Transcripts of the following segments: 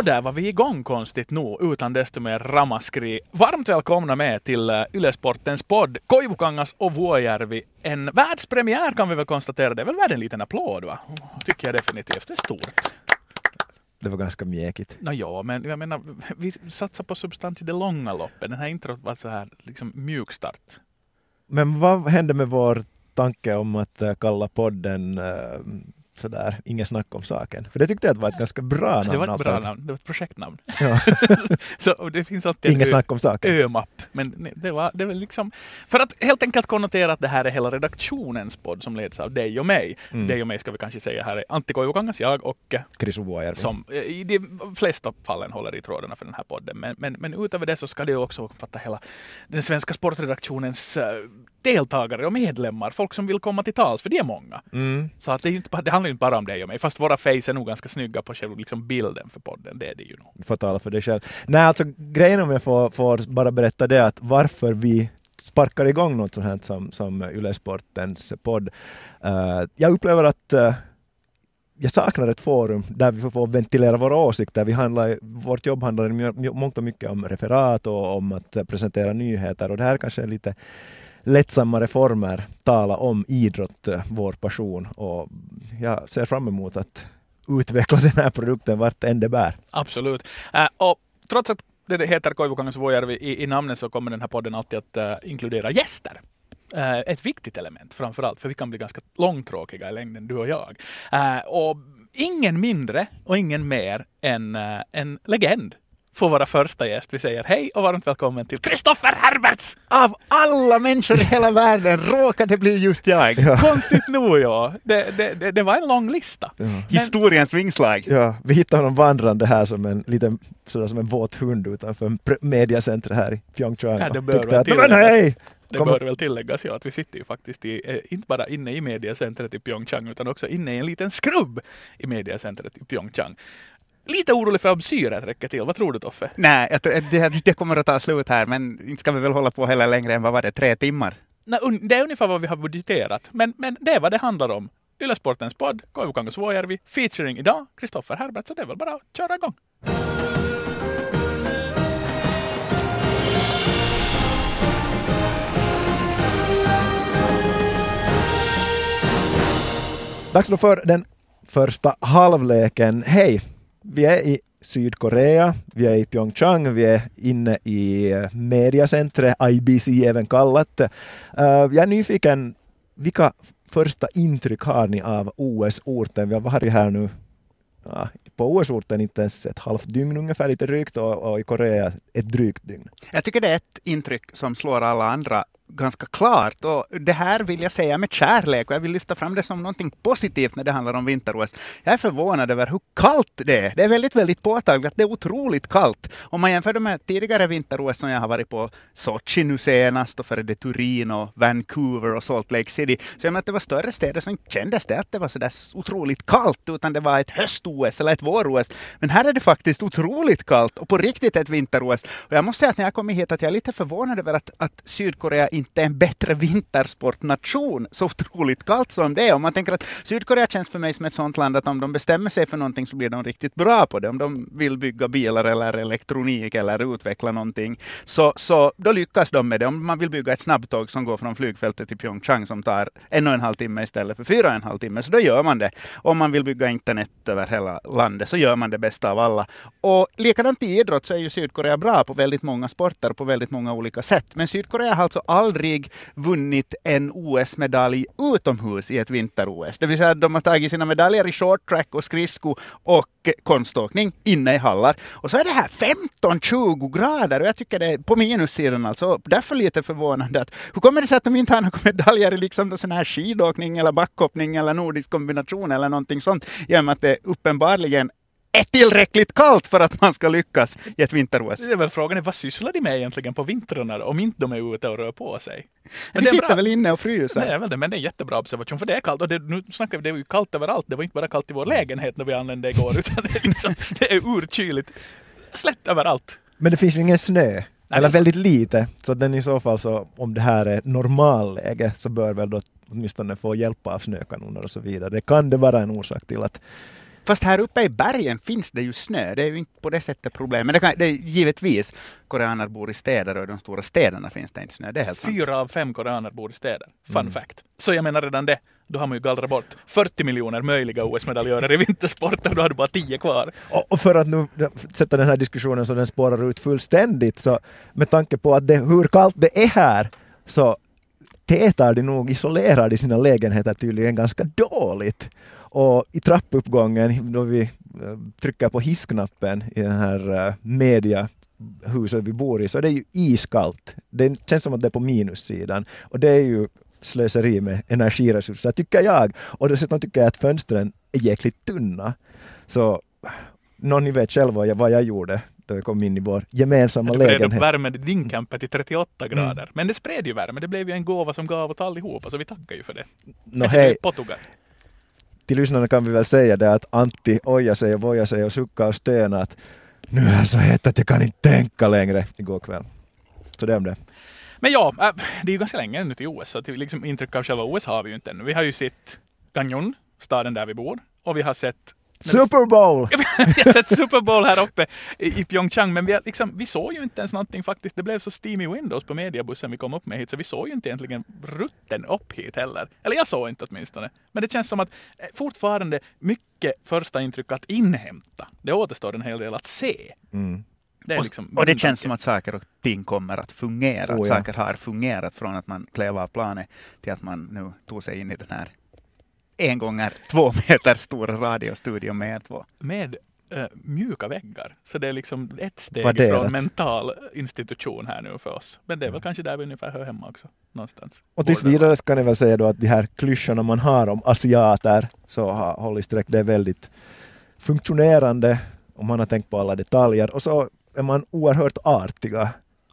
Och där var vi igång konstigt nog, utan desto mer ramaskri. Varmt välkomna med till Yle Sportens podd, Koivukangas och Vuojärvi. En världspremiär kan vi väl konstatera, det är väl värd en liten applåd va? Tycker jag definitivt, det är stort. Det var ganska mjäkigt. Ja, men jag menar, vi satsar på substans i det långa loppet. Den här introt var så här, liksom mjukstart. Men vad hände med vår tanke om att kalla podden... sådär, ingen snack om saken. För det tyckte jag att var ett ganska bra namn. Det var ett bra namn, det var ett projektnamn. Ja. Så det finns alltid ingen snack om saken. Ö-mapp. Men det var liksom... För att helt enkelt konnotera att det här är hela redaktionens podd som leds av dig och mig. Mm. Dig och mig ska vi kanske säga här är Antti Koivukangas, jag och... Christoffer Herberts. Som i de flesta fallen håller i trådarna för den här podden. Men utöver det så ska det också omfatta hela den svenska sportredaktionens deltagare och medlemmar. Folk som vill komma till tals, för det är många. Mm. Så att det är ju inte bara... Det handlar inte bara om dig och mig, fast våra face är nog ganska snygga på själva liksom bilden för podden, det är det ju nog. Du får tala för dig själv. Nej, alltså grejen om jag får bara berätta det att varför vi sparkar igång något sånt här som Yle Sportens podd. Jag upplever att jag saknar ett forum där vi får ventilera våra åsikter. Vårt jobb handlar mångt och mycket om referat och om att presentera nyheter, och det här kanske är lite lättsammare former, tala om idrott, vår passion, och jag ser fram emot att utveckla den här produkten vart än det bär. Absolut. Och trots att det heter Koivukangas och Vuojärvi i namnet så kommer den här podden alltid att inkludera gäster. Ett viktigt element framförallt, för vi kan bli ganska långtråkiga i längden, du och jag. Och ingen mindre och ingen mer än en legend får vara första gäst. Vi säger hej och varmt välkommen till Christoffer Herberts! Av alla människor i hela världen råkade bli just jag. Ja. Konstigt nog, ja. Det var en lång lista. Ja. Men... Historiens vingslag. Ja, vi hittar honom vandrande här som en liten, sådär som en våt hund utanför mediacentret här i Pyeongchang. Ja, det bör väl tilläggas. Ja, att vi sitter ju faktiskt inte bara inne i mediacentret i Pyeongchang utan också inne i en liten skrubb i mediacentret i Pyeongchang. Lite orolig för absyret räcker till. Vad tror du, Toffe? Nej, det kommer att ta slut här. Men inte ska vi väl hålla på hela längre än, vad var det, 3 timmar? Nej, det är ungefär vad vi har budgeterat. Men det är vad det handlar om. Yle Sportens podd, Koivukangas och Vuojärvi. Featuring idag, Christoffer Herberts. Så det är väl bara att köra igång. Dags då för den första halvleken. Hej! Vi är i Sydkorea, vi är i Pyeongchang, vi är inne i mediacentret, IBC även kallat. Jag är nyfiken, vilka första intryck har ni av OS-orten? Vi har varit här nu på OS-orten inte ens ett halvt dygn ungefär, lite drygt, och i Korea ett drygt dygn. Jag tycker det är ett intryck som slår alla andra ganska klart, och det här vill jag säga med kärlek, och jag vill lyfta fram det som någonting positivt när det handlar om vinter-OS. Jag är förvånad över hur kallt det är. Det är väldigt, väldigt påtagligt. Det är otroligt kallt. Om man jämför det med tidigare vinter-OS som jag har varit på, Sochi nu senast, och före det Turin och Vancouver och Salt Lake City, så jag menar att det var större städer som kändes det att det var sådär otroligt kallt, utan det var ett höst-OS eller ett vår-OS. Men här är det faktiskt otroligt kallt, och på riktigt ett vinter-OS. Och jag måste säga att när jag kom hit att jag är lite förvånad över att Sydkorea inte en bättre vintersportnation, så otroligt kallt som det är. Om man tänker att Sydkorea känns för mig som ett sånt land att om de bestämmer sig för någonting så blir de riktigt bra på det. Om de vill bygga bilar eller elektronik eller utveckla någonting, så då lyckas de med det. Om man vill bygga ett snabbtåg som går från flygfältet till Pyeongchang som tar 1,5 timme istället för 4,5 timme, så då gör man det. Om man vill bygga internet över hela landet så gör man det bästa av alla. Och likadant i idrott så är ju Sydkorea bra på väldigt många sporter på väldigt många olika sätt. Men Sydkorea har alltså aldrig vunnit en OS-medalj utomhus i ett vinter-OS. Det vill säga att de har tagit sina medaljer i short track och skridsko och konståkning inne i hallar. Och så är det här 15-20 grader och jag tycker det är på minussidan alltså. Därför lite förvånande att hur kommer det sig att de inte har några medaljer i liksom sån här skidåkning eller backhoppning eller nordisk kombination eller någonting sånt. Genom att det uppenbarligen är tillräckligt kallt för att man ska lyckas i ett vinter-OS. Det är väl frågan, vad sysslar de med egentligen på vintrarna om inte de är ute och rör på sig? Men de sitter bra. Väl inne och fryser. Nej, väl det, men det är en jättebra observation, för det är kallt. Och nu snackar vi, det är ju kallt överallt. Det var inte bara kallt i vår lägenhet när vi anlände igår, utan det är urkyligt. Slätt överallt. Men det finns ingen snö. Eller väldigt lite, så den i så fall, så om det här är normalläge så bör väl då åtminstone få hjälp av snökanoner och så vidare. Det kan det vara en orsak till att Fast här uppe i bergen finns det ju snö. Det är ju inte på det sättet problem. Men det är givetvis, koreaner bor i städer och i de stora städerna finns det inte snö. Det är helt sant. 4 av 5 koreaner bor i städer. Fun fact. Så jag menar redan det. Då har man ju gallrat bort 40 miljoner möjliga OS-medaljörer i vintersporten och då har du bara 10 kvar. Och för att nu sätta den här diskussionen så den spårar ut fullständigt, så med tanke på att det, hur kallt det är här, så tätar de nog, isolerar de sina lägenheter tydligen ganska dåligt. Och i trappuppgången, då vi trycker på hissknappen i den här mediehuset vi bor i, så det är ju iskallt. Det känns som att det är på minussidan. Och det är ju slöseri med energiresurser, tycker jag. Och dessutom tycker jag att fönstren är jäkligt tunna. Så ni vet själva vad jag gjorde då jag kom in i vår gemensamma lägenhet. Du spred upp värmen i din kamp till 38 grader. Mm. Men det spred ju värmen. Det blev ju en gåva som gav åt allihopa, så vi tackar ju för det. Hej. Till lyssnarna kan vi väl säga det att Antti ojar sig och vojar sig och suckar och stönar att nu är så hett att jag kan inte tänka längre igår kväll. Så det är om det. Men ja, det är ju ganska länge nu till OS, så liksom intryck av själva OS har vi ju inte ännu. Vi har ju sett Gangwon, staden där vi bor, och vi har sett Super Bowl! Vi har sett Super Bowl här uppe i Pyeongchang, men vi såg ju inte ens någonting faktiskt. Det blev så steamy windows på mediebussen vi kom upp med hit, så vi såg ju inte egentligen rutten upp hit heller. Eller jag såg inte åtminstone. Men det känns som att fortfarande mycket första intryck att inhämta. Det återstår en hel del att se. Mm. Och det känns som att saker och ting kommer att fungera. Att saker har fungerat från att man klev av planet till att man nu tog sig in i den här 1x2 meter stora radiostudion med R2. Med mjuka väggar. Så det är liksom ett steg från mental institution här nu för oss. Men det är väl kanske där vi ungefär hör hemma också. Någonstans. Och tills vidare ska ni väl säga då att de här klyschorna man har om asiater så håll i sträck, det är väldigt funktionerande om man har tänkt på alla detaljer. Och så är man oerhört artiga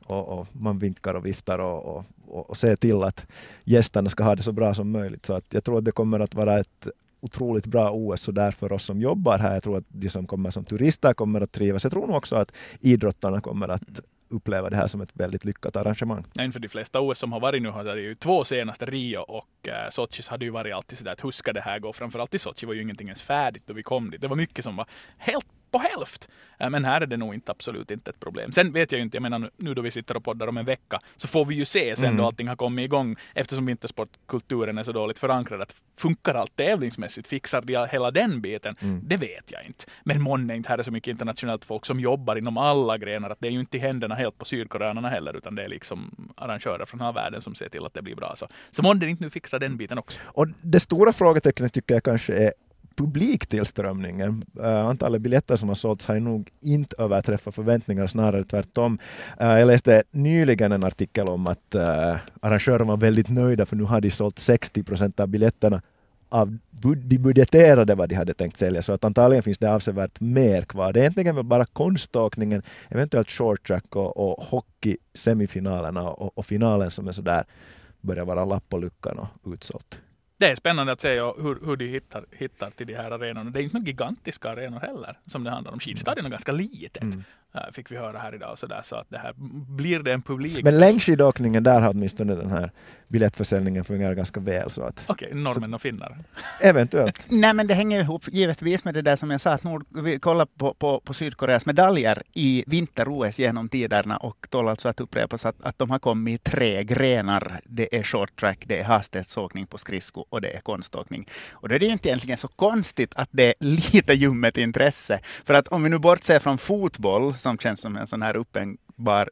och man vinkar och viftar och ser till att gästerna ska ha det så bra som möjligt. Så att jag tror att det kommer att vara ett otroligt bra OS så där för oss som jobbar här. Jag tror att de som kommer som turister kommer att trivas. Jag tror nog också att idrottarna kommer att uppleva det här som ett väldigt lyckat arrangemang. Ja, för de flesta OS som har varit nu har det ju 2 senaste, Rio och Sochi, hade ju varit alltid sådär att huska det här går. Framförallt i Sochi var ju ingenting ens färdigt då vi kom dit. Det var mycket som var helt på hälft. Men här är det nog inte, absolut inte ett problem. Sen vet jag ju inte, jag menar nu då vi sitter och poddar om en vecka så får vi ju se sen då allting har kommit igång, eftersom vintersportkulturen är så dåligt förankrad, att funkar allt tävlingsmässigt, fixar de hela den biten, det vet jag inte. Men månne inte, här är så mycket internationellt folk som jobbar inom alla grenar att det är ju inte i händerna helt på sydkoreanerna heller, utan det är liksom arrangörer från hela världen som ser till att det blir bra. Så månne inte nu fixar den biten också. Och det stora frågetecknet tycker jag kanske är publiktillströmningen. Antalet biljetter som har sålts har nog inte överträffat förväntningar, snarare tvärtom. Jag läste nyligen en artikel om att arrangörerna var väldigt nöjda för nu har de sålt 60% av biljetterna av de budgeterade vad de hade tänkt sälja, så att antagligen finns det avsevärt mer kvar. Det är egentligen väl bara konståkningen, eventuellt short track och hockey semifinalerna och finalen som är sådär, börjar vara lapp på luckan och utsålt. Det är spännande att se hur de hittar till de här arenorna. Det är inte några gigantiska arenor heller som det handlar om. Skidstadion är ganska litet, fick vi höra här idag. Så att det här blir det en publik. Men längdskidåkningen, där har åtminstone den här biljettförsäljningen fungerar ganska väl. Okej, norrmän och finnar. Eventuellt. Nej, men det hänger ihop givetvis med det där som jag sa. Att vi kollar på Sydkoreas medaljer i vinter-OS genom tiderna och tål alltså att upprepas att de har kommit i 3 grenar. Det är short track, det är hastighetsåkning på skridsko och det är konståkning. Och då är det ju inte egentligen så konstigt att det är lite ljummet intresse. För att om vi nu bortser från fotboll som känns som en sån här uppenbar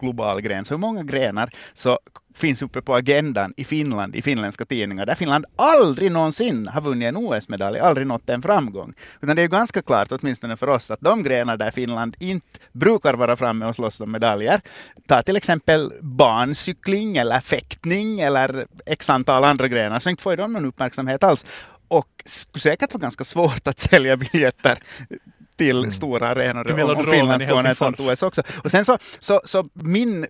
global gren, så hur många grenar så finns uppe på agendan i Finland, i finländska tidningar, där Finland aldrig någonsin har vunnit en OS-medalj, aldrig nått en framgång. Utan det är ju ganska klart, åtminstone för oss, att de grenar där Finland inte brukar vara framme och slåss om medaljer, ta till exempel barncykling eller fäktning eller x antal andra grenar, så inte får de någon uppmärksamhet alls. Och skulle säkert vara ganska svårt att sälja biljetter till stora arenor om Finland ska ha ett sånt OS också. Och sen så min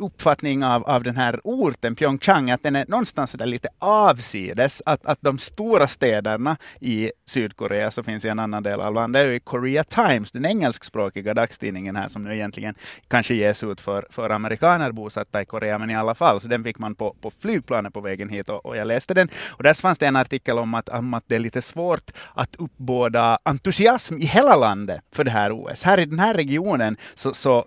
uppfattning av den här orten Pyeongchang, att den är någonstans där lite avsides, att de stora städerna i Sydkorea som finns i en annan del av landet är ju Korea Times, den engelskspråkiga dagstidningen här som nu egentligen kanske ges ut för amerikaner bosatta i Korea, men i alla fall, så den fick man på flygplanet på vägen hit och jag läste den, och där fanns det en artikel om att det är lite svårt att uppbåda entusiasm i hela landet för det här OS. Här i den här regionen så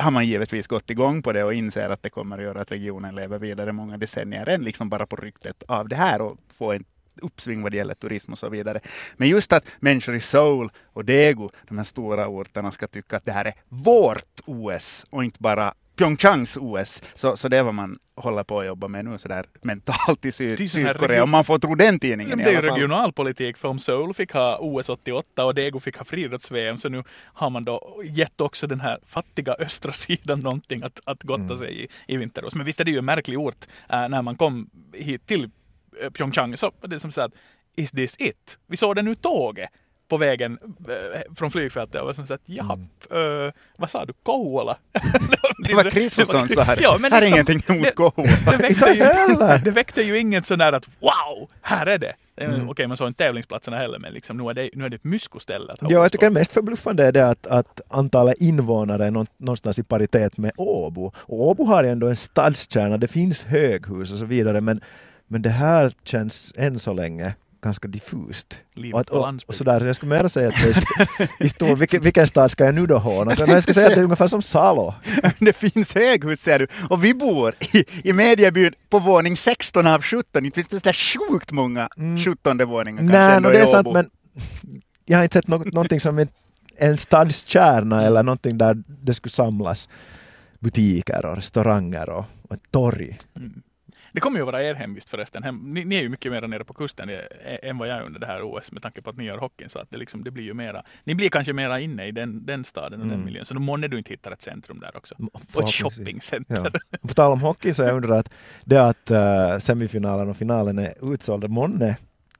har man givetvis gått igång på det och inser att det kommer att göra att regionen lever vidare många decennier än liksom bara på ryktet av det här och få en uppsving vad det gäller turism och så vidare. Men just att människor i Seoul och Daegu, de här stora orterna, ska tycka att det här är vårt OS och inte bara Pyeongchangs OS, så det är vad man håller på att jobba med nu sådär mentalt i Sydkorea, om man får tro den tidningen. Det är ju regionalpolitik, för om Seoul fick ha OS 88 och Daegu fick ha friidrotts-VM, så nu har man då gett också den här fattiga östra sidan någonting att gotta sig i vinter. Men visst är det ju en märklig ort när man kom hit till Pyeongchang, så det är som så att is this it? Vi såg det nu tåget på vägen från flygfältet och var som sagt, vad sa du? Kouola? Det var Kristoffer sa här. Ja, men här är ingenting emot Kouola. Det väckte ju inget sån där att wow, här är det. Okej, man sa inte tävlingsplatserna heller, men liksom, nu är det ett myskoställe. Ja, jag tycker det mest förbluffande är det att antalet invånare är någonstans i paritet med Åbo. Och Åbo har ändå en stadskärna, det finns höghus och så vidare, men det här känns än så länge ganska diffust. Och sådär, jag skulle mer säga att vilken stad ska jag nu då ha? Men jag ska säga att det är ungefär som Salo. Det finns höghus, ser du. Och vi bor i Mediebyen på våning 16 av 17. Det finns det sjukt många 17:e våningar kanske. Nej, det är sant, men jag har inte sett någonting som en stadskärna eller någonting där det skulle samlas butiker och restauranger och ett torg. Mm. Det kommer ju vara er hemvist förresten. Ni är ju mycket mer nere på kusten än vad jag är under det här OS, med tanke på att ni gör hockeyn, så att det blir ju mera. Ni blir kanske mera inne i den staden och den miljön, så då måste du inte hitta ett centrum där också. Och ett shoppingcenter. Ja. På tal om hockey, så jag undrar att det att semifinalen och finalen är utsålda månne,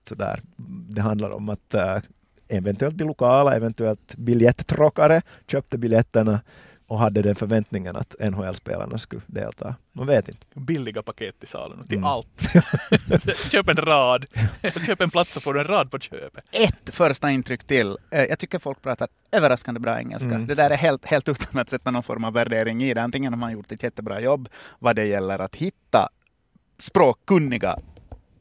så där det handlar om att eventuellt de lokala, eventuellt biljettrockare köpte biljetterna och hade den förväntningen att NHL-spelarna skulle delta. Man vet inte. Billiga paket i salen och till allt. Köp en rad. Köp en plats så får du en rad på köpet. Ett första intryck till. Jag tycker folk pratar överraskande bra engelska. Det där är helt utan att sätta någon form av värdering i det. Antingen har man gjort ett jättebra jobb vad det gäller att hitta språkkunniga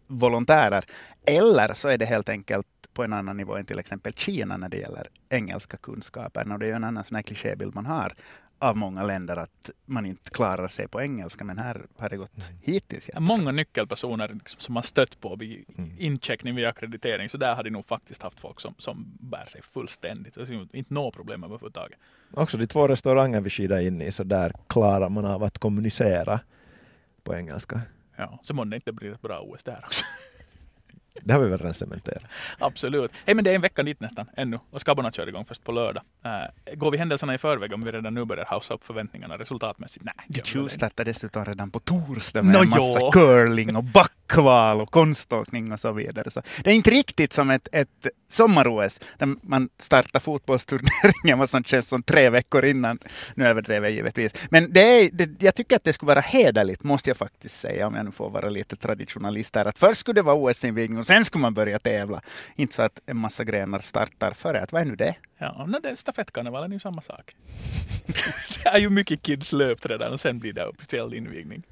volontärer, eller så är det helt enkelt på en annan nivå än till exempel Kina när det gäller engelska kunskaper. Och det är ju en annan sån här klichébild man har av många länder, att man inte klarar sig på engelska, men här har det gått hittills. Många nyckelpersoner liksom, som man stött på vid incheckning, vid akkreditering, så där har de nog faktiskt haft folk som bär sig fullständigt. Alltså, inte några problem överhuvudtaget. Också de två restauranger vi skidar in i, så där klarar man av att kommunicera på engelska. Ja, så måste det inte bli ett bra OS där också. Det har vi väl redan cementerat. Absolut. Hey, men det är en vecka dit nästan ännu. Och Skabbarna kör igång först på lördag. Går vi händelserna i förväg om vi redan nu börjar haussa upp förväntningarna resultatmässigt? Nej. De tjuvstartar dessutom redan på torsdag med en massa curling och backkval och konståkning och så vidare. Så det är inte riktigt som ett sommar-OS där man startar fotbollsturneringen och sånt känns som 3 veckor innan. Nu överdrev givetvis. Men jag tycker att det skulle vara hederligt, måste jag faktiskt säga, om jag nu får vara lite traditionalist här. Att först skulle det vara OS-invigning och sen ska man börja tävla. Inte så att en massa grenar startar före. Vad är nu det? Ja, men det stafettkarnevalen är ju samma sak. Det är ju mycket kids löpt redan och sen blir det officiell invigning.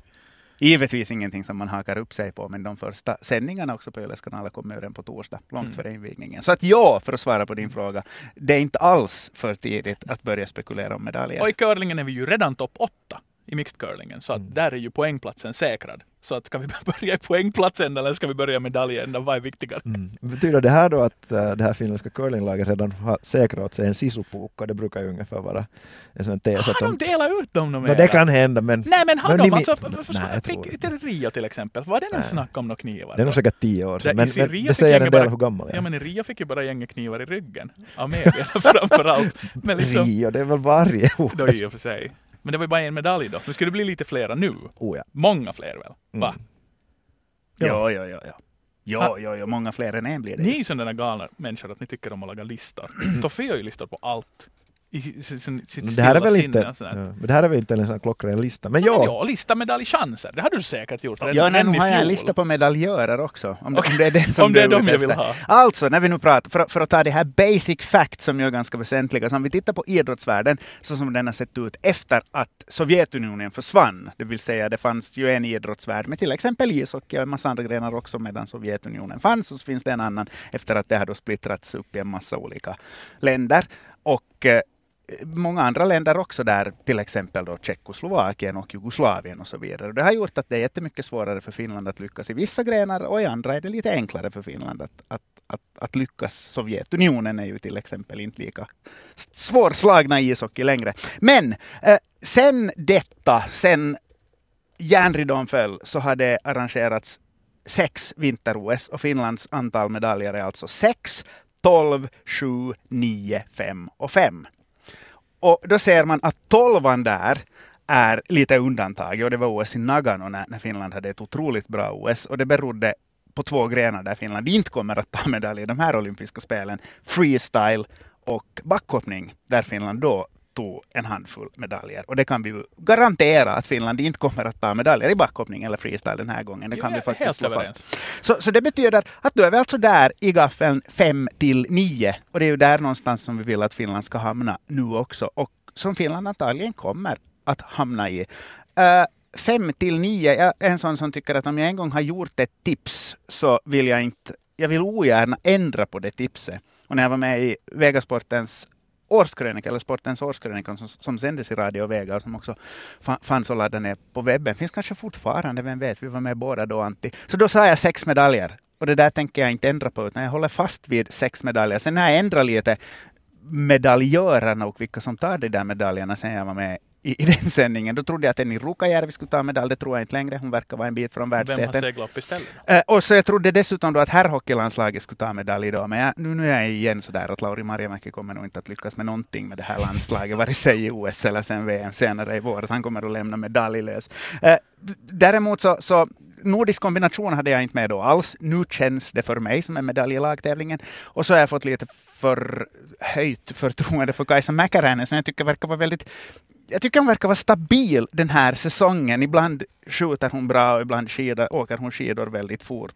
Givetvis ingenting som man hakar upp sig på, men de första sändningarna också på Yles kanal kommer redan på torsdag, långt före invigningen. Så att för att svara på din fråga, det är inte alls för tidigt att börja spekulera om medaljer. Och i curlingen är vi ju redan topp 8 i mixed curlingen, så att där är ju poängplatsen säkrad. Så att ska vi börja i poängplatsen eller ska vi börja medaljen? Vad är viktigare? Betyder det här då att det här finländska curlinglaget redan har säkrat sig en sisupukka? Det brukar ju ungefär vara en sån tes. Har de delat ut dem? Det kan hända, men... Nej, men har de alltså... Till Rio till exempel, var det någon snack om några knivar? Det är nog säkert 10 år sedan, men det säger en del hur gammal. Ja, men i Rio fick ju bara gänga knivar i ryggen av medierna framförallt. Rio, det är väl varje år? Då i och för sig. Men det var ju bara en medalj då. Nu ska det bli lite flera nu. Oh ja. Många fler väl? Va? Ja. Ja, många fler än en blir det. Ni är ju sådana galna människor att ni tycker om att laga listor. Toffee har ju listor på allt. Det här är väl inte, men det här är väl inte en sån här klockren lista. Men ja, lista medaljchanser. Det hade du säkert gjort. Ja, nu har jag en lista på medaljörer också. Om det är den som du vill ha. Alltså, när vi nu pratar, för att ta det här basic fact som är ganska väsentliga. Så om vi tittar på idrottsvärlden så som den har sett ut efter att Sovjetunionen försvann. Det vill säga, det fanns ju en idrottsvärld med till exempel ishockey och en massa andra grenar också medan Sovjetunionen fanns. Och så finns det en annan efter att det har då splittrats upp i en massa olika länder. Och många andra länder också där, till exempel då Tjeckoslovakien och Jugoslavien och så vidare. Det har gjort att det är jättemycket svårare för Finland att lyckas i vissa grenar och i andra är det lite enklare för Finland att lyckas. Sovjetunionen är ju till exempel inte lika svårslagna i ishockey längre. Men sen järnridån föll så har det arrangerats 6 vinter-OS och Finlands antal medaljer är alltså 6, 12, 7, 9, 5 och 5. Och då ser man att 12:an där är lite undantag. Och det var OS i Nagano när Finland hade ett otroligt bra OS. Och det berodde på 2 grenar där Finland inte kommer att ta medalj i de här olympiska spelen. Freestyle och backhoppning. Där Finland då tog en handfull medaljer. Och det kan vi ju garantera att Finland inte kommer att ta medaljer i backhoppning eller freestyle den här gången. Det kan vi faktiskt slå fast. Så det betyder att då är vi alltså där i gaffeln 5-9. Och det är ju där någonstans som vi vill att Finland ska hamna nu också. Och som Finland antagligen kommer att hamna i. 5-9, jag är en sån som tycker att om jag en gång har gjort ett tips så vill jag vill ogärna ändra på det tipset. Och när jag var med i Vegasportens årskrönika eller Sportens årskrönika som sändes i Radio Vega och som också fanns och laddade ner på webben. Finns kanske fortfarande, vem vet, vi var med båda då, Antti. Så då sa jag 6 medaljer och det där tänker jag inte ändra på utan jag håller fast vid 6 medaljer. Sen när jag ändrar lite medaljörerna och vilka som tar de där medaljerna sen jag var med i den sändningen. Då trodde jag att Enni Rukajärvi skulle ta medalj. Det tror jag inte längre. Hon verkar vara en bit från världstäten. Vem har seglat upp istället? Och så jag trodde dessutom då att herrhockeylandslaget skulle ta medalj idag. Men nu är jag igen sådär att Lauri Marjamäki kommer nog inte att lyckas med någonting med det här landslaget. Vare sig i OS eller sen VM senare i vår. Han kommer att lämna medaljlös. Däremot så nordisk kombination hade jag inte med då alls. Nu känns det för mig som en medalj i lagtävlingen. Och så har jag fått lite förhöjt förtroende för Kaisa Mäkäräinen som jag tycker verkar vara väldigt... Jag tycker hon verkar vara stabil den här säsongen. Ibland skjuter hon bra och ibland åker hon skidor väldigt fort.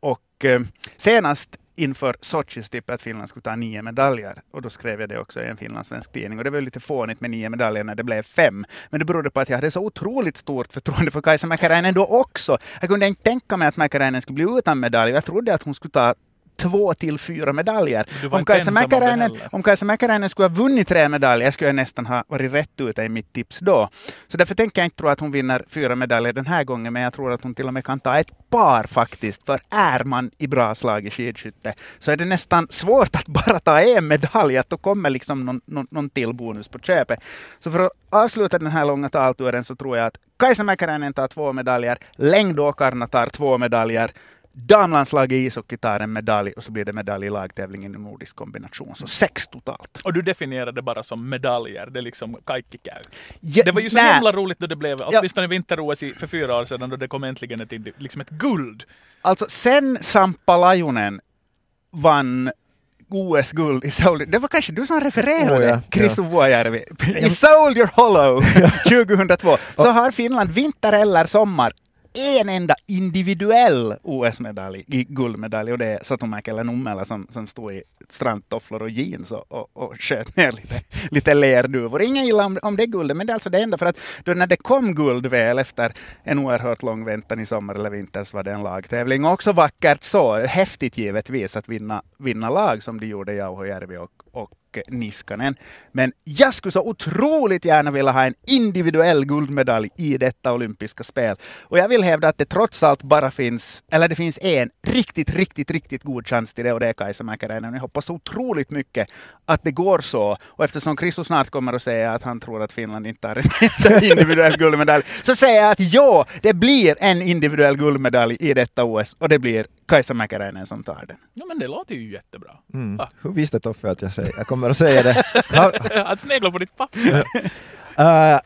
Och senast inför Sochi tippade att Finland skulle ta 9 medaljer. Och då skrev jag det också i en finlandssvensk tidning. Och det var lite fånigt med 9 medaljer när det blev 5. Men det berodde på att jag hade så otroligt stort förtroende för Kaisa Mäkäräinen då också. Jag kunde inte tänka mig att Mäkäräinen skulle bli utan medaljer. Jag trodde att hon skulle ta 2 till 4 medaljer. Om Kaisa Mäkäräinen skulle ha vunnit 3 medaljer skulle jag nästan ha varit rätt ute i mitt tips då. Så därför tänker jag inte tro att hon vinner 4 medaljer den här gången, men jag tror att hon till och med kan ta ett par faktiskt. För är man i bra slag i skidskytte så är det nästan svårt att bara ta en medalj. Att då kommer liksom någon till bonus på köpet. Så för att avsluta den här långa talturen så tror jag att Kaisa Mäkäräinen tar 2 medaljer. Längdåkarna tar 2 medaljer. Damlandslaget i ishockey tar en medalj och så blir det medalj i lagtävlingen i nordisk kombination. Så 6 totalt. Och du definierade det bara som medaljer. Det är liksom kaikki käy. Ja, det var ju så jävla roligt då det blev. Åtminstone vinter-OS för 4 år sedan då det kom äntligen ett guld. Alltså sen Sampalajonen vann OS-guld i Seoul. Det var kanske du som refererade Christoffer Herberts i Soldier Hollow 2002. Så har Finland vinter eller sommar en enda individuell OS-medalj, guldmedalj, och det är Satumäkelä Nummela som stod i strandtofflor och jeans och sköt ner lite lerduvor. Ingen gillar om det är guld, men det är alltså det enda för att då när det kom guld väl efter en oerhört lång väntan i sommar eller vinter så var det en lagtävling. Och också vackert så, häftigt givetvis att vinna lag som de gjorde Jauhojärvi och Niskanen. Men jag skulle så otroligt gärna vilja ha en individuell guldmedalj i detta olympiska spel. Och jag vill hävda att det trots allt bara finns, eller det finns en riktigt, riktigt, riktigt god chans till det och det är Kaisa Mäkäräinen. Jag hoppas otroligt mycket att det går så. Och eftersom Christo snart kommer att säga att han tror att Finland inte har en individuell guldmedalj så säger jag att ja, det blir en individuell guldmedalj i detta OS och det blir Kaisa Mäkäräinen som tar den. Ja, men det låter ju jättebra. Mm. Ah. Hur visste Toffe att jag kommer att säga det? Att snegla på ditt papper.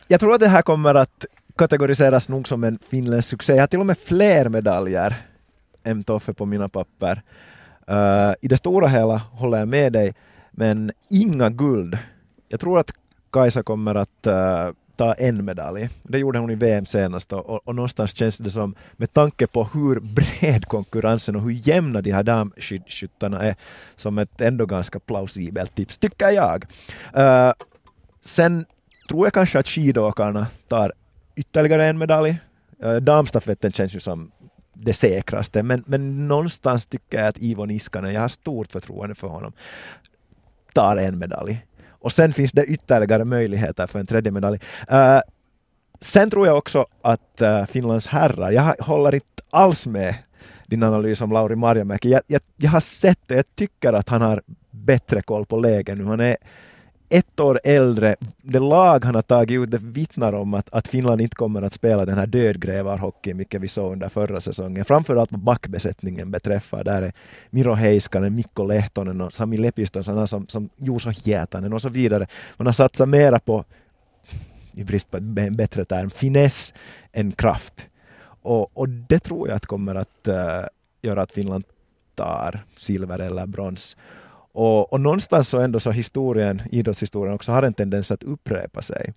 Jag tror att det här kommer att kategoriseras nog som en finländsk succé. Jag har till och med fler medaljer än Toffe på mina papper. I det stora hela håller jag med dig, men inga guld Jag tror att Kaisa kommer att ta en medalj. Det gjorde hon i VM senast och någonstans känns det som, med tanke på hur bred konkurrensen och hur jämna de här damskyttarna är, som ett ändå ganska plausibelt tips, tycker jag. Sen tror jag kanske att skidåkarna tar ytterligare en medalj. Damstafetten känns ju som det säkraste, men någonstans tycker jag att Ivo Niskanen, jag har stort förtroende för honom, tar en medalj. Och sen finns det ytterligare möjligheter för en tredje medalj. Sen tror jag också att Finlands herrar, jag håller inte alls med din analys om Lauri Marjamäki. Jag har sett det, jag tycker att han har bättre koll på lägen nu. Han är ett år äldre. Det lag han har tagit ut, det vittnar om att Finland inte kommer att spela den här dödgrävarhockeyn, vilket vi såg under förra säsongen. Framförallt vad backbesättningen beträffar. Där är Miro Heiskanen, Mikko Lehtonen och Sami Lepistö, sådana som Juuso Hietanen och så vidare. Man har satsat mera på, i brist på en bättre term, finess än kraft. Och det tror jag att kommer att göra att Finland tar silver eller brons. Och någonstans så ändå så historien, idrottshistorien också har en tendens att upprepa sig.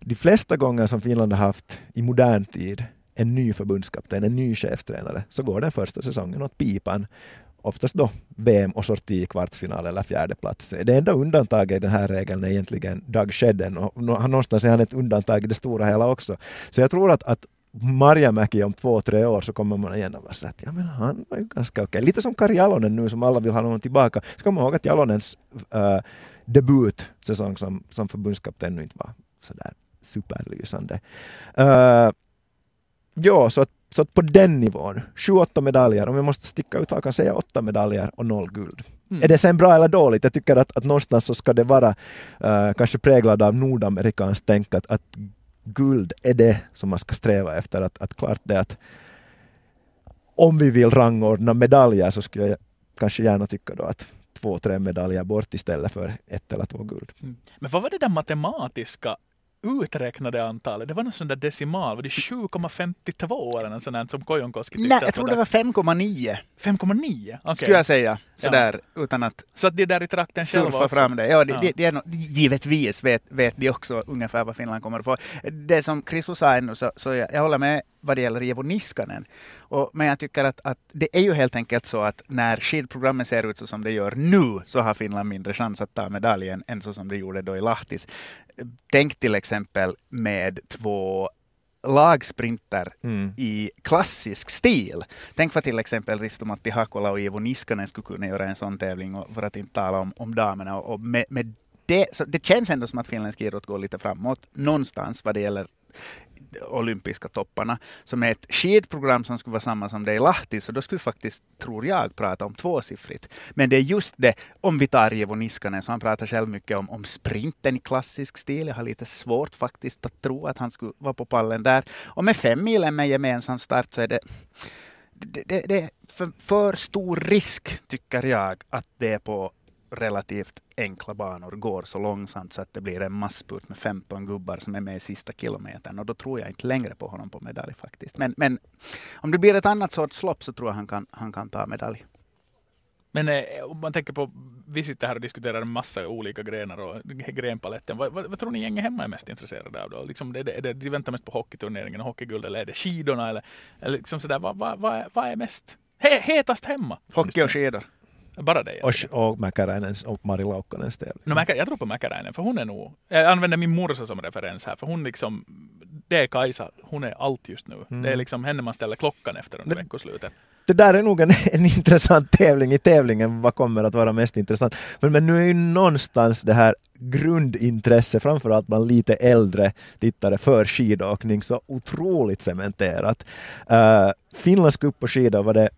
De flesta gånger som Finland har haft i modern tid en ny förbundskapten, en ny chefstränare, så går den första säsongen åt pipan. Oftast då VM och sorti, kvartsfinal eller fjärde plats. Det enda undantaget i den här regeln är egentligen Dag Sheden, och någonstans är han ett undantag i det stora hela också. Så jag tror att Marjamäki om 2-3 år så kommer man igen och bara säga att ja, men han var ju ganska okej. Lite som Kari Jalonen nu, som alla vill ha någon tillbaka. Så kommer man ihåg att Jalonens debutsäsong som förbundskapten nu inte var sådär superlysande. Så att på den nivån, 28 medaljer, om vi måste sticka ut här kan säga 8 medaljer och 0 guld. Mm. Är det sen bra eller dåligt? Jag tycker att någonstans så ska det vara kanske präglad av nordamerikanskt tänk att guld är det som man ska sträva efter. Att klart det att om vi vill rangordna medaljer så skulle jag kanske gärna tycka då att 2-3 medaljer bort istället för 1 eller 2 guld. Mm. Men vad var det där matematiska uträknade antalet? Det var någon sån där decimal. Var det 7,52 eller något sånt som Kojonkoski tyckte? Nej, jag tror det var 5,9. 5,9? Okay. Skulle jag säga. Sådär, ja. Utan att så att det där i trakten surfa fram det. Ja, det är nog, givetvis vet de också ungefär vad Finland kommer att få. Det som Chriso sa ändå, så jag håller med vad det gäller Ivo Niskanen. Men jag tycker att det är ju helt enkelt så att när skidprogrammet ser ut så som det gör nu, så har Finland mindre chans att ta medaljen än så som det gjorde då i Lahtis. Tänk till exempel med 2 lagsprinter i klassisk stil. Tänk vad till exempel Risto-Matti Hakola och Ivo Niskanen skulle kunna göra en sån tävling, och för att inte tala om damerna. Och med det, så det känns ändå som att finländsk idrott går lite framåt någonstans vad det gäller olympiska topparna, som är ett skidprogram som skulle vara samma som det i Lahti, så då skulle faktiskt, tror jag, prata om 2-siffrigt. Men det är just det, om vi tar Ivo Niskanen, så han pratar själv mycket om sprinten i klassisk stil. Jag har lite svårt faktiskt att tro att han skulle vara på pallen där. Och med 5 milen med gemensam start så är det är för stor risk, tycker jag, att det är på relativt enkla banor går så långsamt så att det blir en massput med 15 gubbar som är med i sista kilometern, och då tror jag inte längre på honom på medalj faktiskt. Men om det blir ett annat sorts lopp så tror jag han kan ta medalj. Men om man tänker på, vi sitter här och diskuterar en massa olika grenar och grenpaletten. Vad tror ni gänget hemma är mest intresserade av då? Liksom är det de väntar mest på hockeyturneringen och hockeyguld, eller är det skidorna eller liksom sådär, vad är mest hetast hemma? Hockey och skidor. Bara det. Och Mäkäräinen och Mari Laukkanens tävling. No, jag tror på Mäkäräinen, för hon är nog... Jag använder min morsa som referens här, för hon liksom... Det är Kaisa, hon är allt just nu. Mm. Det är liksom henne man ställer klockan efter under veckoslutet. Det där är nog en intressant tävling i tävlingen. Vad kommer att vara mest intressant? Men nu är ju någonstans det här grundintresse, framförallt bland lite äldre tittare, för skidåkning så otroligt cementerat. Finlands cup på skidor var det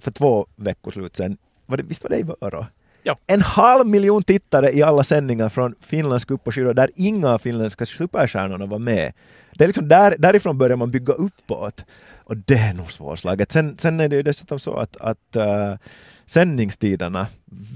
för 2 veckoslut sedan. Visst var det i Vörå? Ja. 500 000 tittare i alla sändningar från Finlands cup och skidor, där inga finländska superstjärnorna var med. Det är liksom därifrån börjar man bygga uppåt. Och det är nog svårslaget. Sen är det ju dessutom så att sändningstiderna,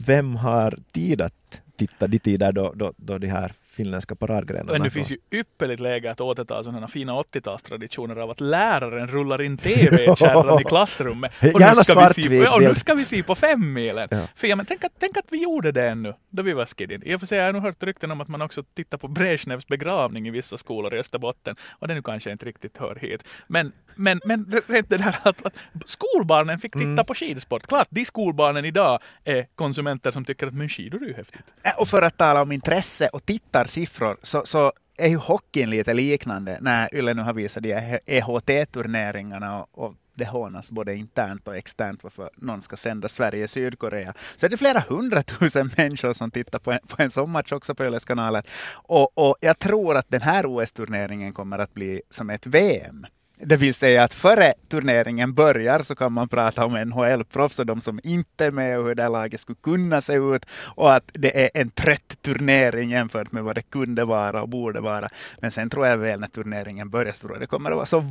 vem har tid att titta de tider då de här finländska paradgrenarna. Men det finns ju ypperligt läge att återta sådana fina 80-talstraditioner av att läraren rullar in tv-kärran i klassrummet och nu ska vi se på 5 milen. Ja. För ja, men tänk att vi gjorde det ännu då vi var skidin. I och för sig har jag nu hört rykten om att man också tittar på Brezhnevs begravning i vissa skolor i Österbotten, och det nu kanske inte riktigt hör hit. Men det där att skolbarnen fick titta på skidsport. Klart, de skolbarnen idag är konsumenter som tycker att men skidor är ju häftigt. Och för att tala om intresse och tittarsiffror så är ju hockeyn lite liknande när Yle nu har visat de EHT-turneringarna och det hånas både internt och externt varför någon ska sända Sverige och Sydkorea. Så är det flera 100 000 människor som tittar på en sommarmatch också på Yles kanaler. Och jag tror att den här OS-turneringen kommer att bli som ett VM. Det vill säga att före turneringen börjar så kan man prata om NHL-proffs och de som inte är med och hur det här laget skulle kunna se ut. Och att det är en trött turnering jämfört med vad det kunde vara och borde vara. Men sen tror jag väl när turneringen börjar så tror jag det kommer att vara så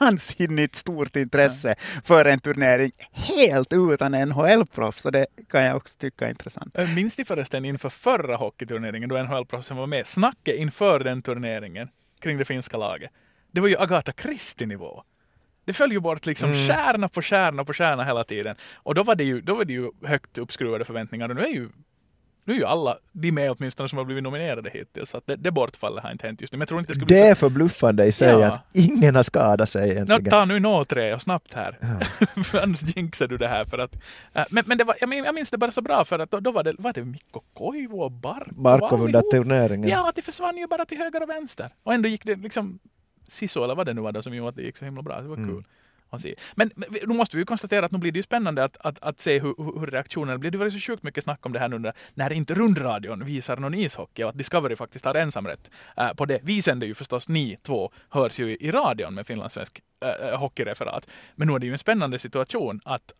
vansinnigt stort intresse för en turnering helt utan NHL-proffs. Så det kan jag också tycka är intressant. Minns ni förresten inför förra hockeyturneringen då NHL-proffsen var med? Snacket inför den turneringen kring det finska laget. Det var ju Agatha Christie-nivå. Det föll ju bort liksom kärna på kärna hela tiden. Och då var det ju högt uppskruvade förväntningar. Och nu är ju alla de med åtminstone som har blivit nominerade hittills. Så att det bortfallet har inte hänt just nu. Men jag tror inte det skulle bli är förbluffande i sig att ingen har skadat sig egentligen. Ta nu 0-3 och snabbt här. Ja. För annars jinxar du det här. För att, men det var, jag minns det bara så bra för att då var det Mikko Koivu och Barkov under turneringen. Ja, det försvann ju bara till höger och vänster. Och ändå gick det liksom... Siso eller vad det nu var då som gjorde att det gick så himla bra. Det var kul att se. Men nu måste vi ju konstatera att nu blir det ju spännande att se hur reaktionerna blir. Det var ju så sjukt mycket snack om det här nu när inte rundradion visar någon ishockey och att Discovery faktiskt har ensamrätt på det. Vi sänder ju förstås, ni två hörs ju i radion med finlandssvensk hockeyreferat. Men nu är det ju en spännande situation att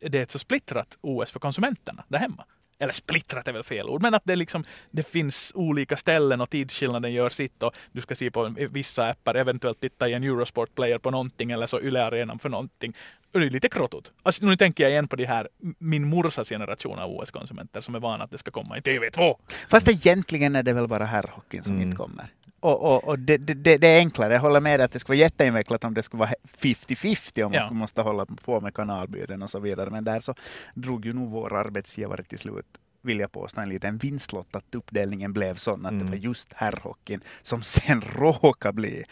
det är ett så splittrat OS för konsumenterna där hemma. Eller splittrat är väl fel ord, men att det, liksom, det finns olika ställen och tidsskillnaden gör sitt och du ska se på vissa appar, eventuellt titta i en Eurosport-player på någonting eller så Yle Arenan för någonting. Det är lite krottot. Alltså, nu tänker jag igen på det här min morsas generation av OS-konsumenter som är vana att det ska komma i TV2. Fast egentligen är det väl bara herrhockeyn som inte kommer. Och det är enklare. Jag håller med att det skulle vara jätteinvecklat om det skulle vara 50-50 om man skulle måste hålla på med kanalbyten och så vidare. Men där så drog ju nog vår arbetsgivare till slut, vill jag påstå, en liten vinstlott att uppdelningen blev sån att det var just herrhockeyn som sen råkar bli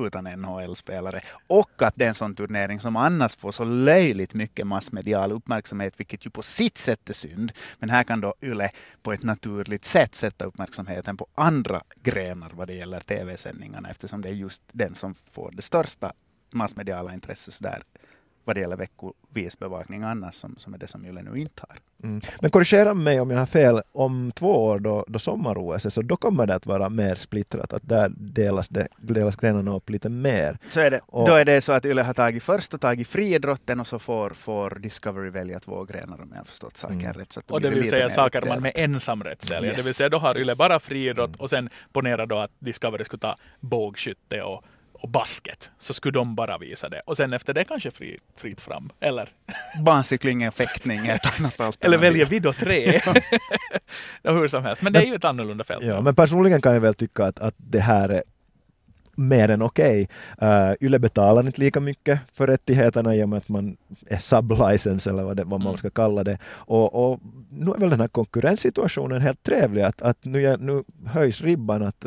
utan NHL-spelare. Och att det är en sån turnering som annars får så löjligt mycket massmedial uppmärksamhet, vilket ju på sitt sätt är synd. Men här kan då Yle på ett naturligt sätt sätta uppmärksamheten på andra grenar vad det gäller tv-sändningarna, eftersom det är just den som får det största massmediala intresset sådär. Vad det gäller veckovis bevakning annars som är det som Yle nu inte har. Men korrigera mig om jag har fel. Om 2 år då sommar-OS, så då kommer det att vara mer splittrat. Att där delas grenarna upp lite mer. Så är det. Och, då är det så att Yle har tagit först och tagit friidrotten och så får Discovery välja 2 grenar om jag har förstått saken rätt. Så att det och det vill säga saker man med ensamrätt säljer. Yes. Det vill säga då har Yle bara friidrott och sen ponera då att Discovery skulle ta bågskytte och basket, så skulle de bara visa det. Och sen efter det kanske fritt fram. Eller? Barncykling och fäktning. Eller väljer vi då 3? Hur som helst. Men det är ju ett annorlunda fält. Ja, men personligen kan jag väl tycka att det här är mer än okej. Yle betalar inte lika mycket för rättigheterna i och med att man är sub-license eller vad man ska kalla det. Och nu är väl den här konkurrenssituationen helt trevlig. Att nu höjs ribban att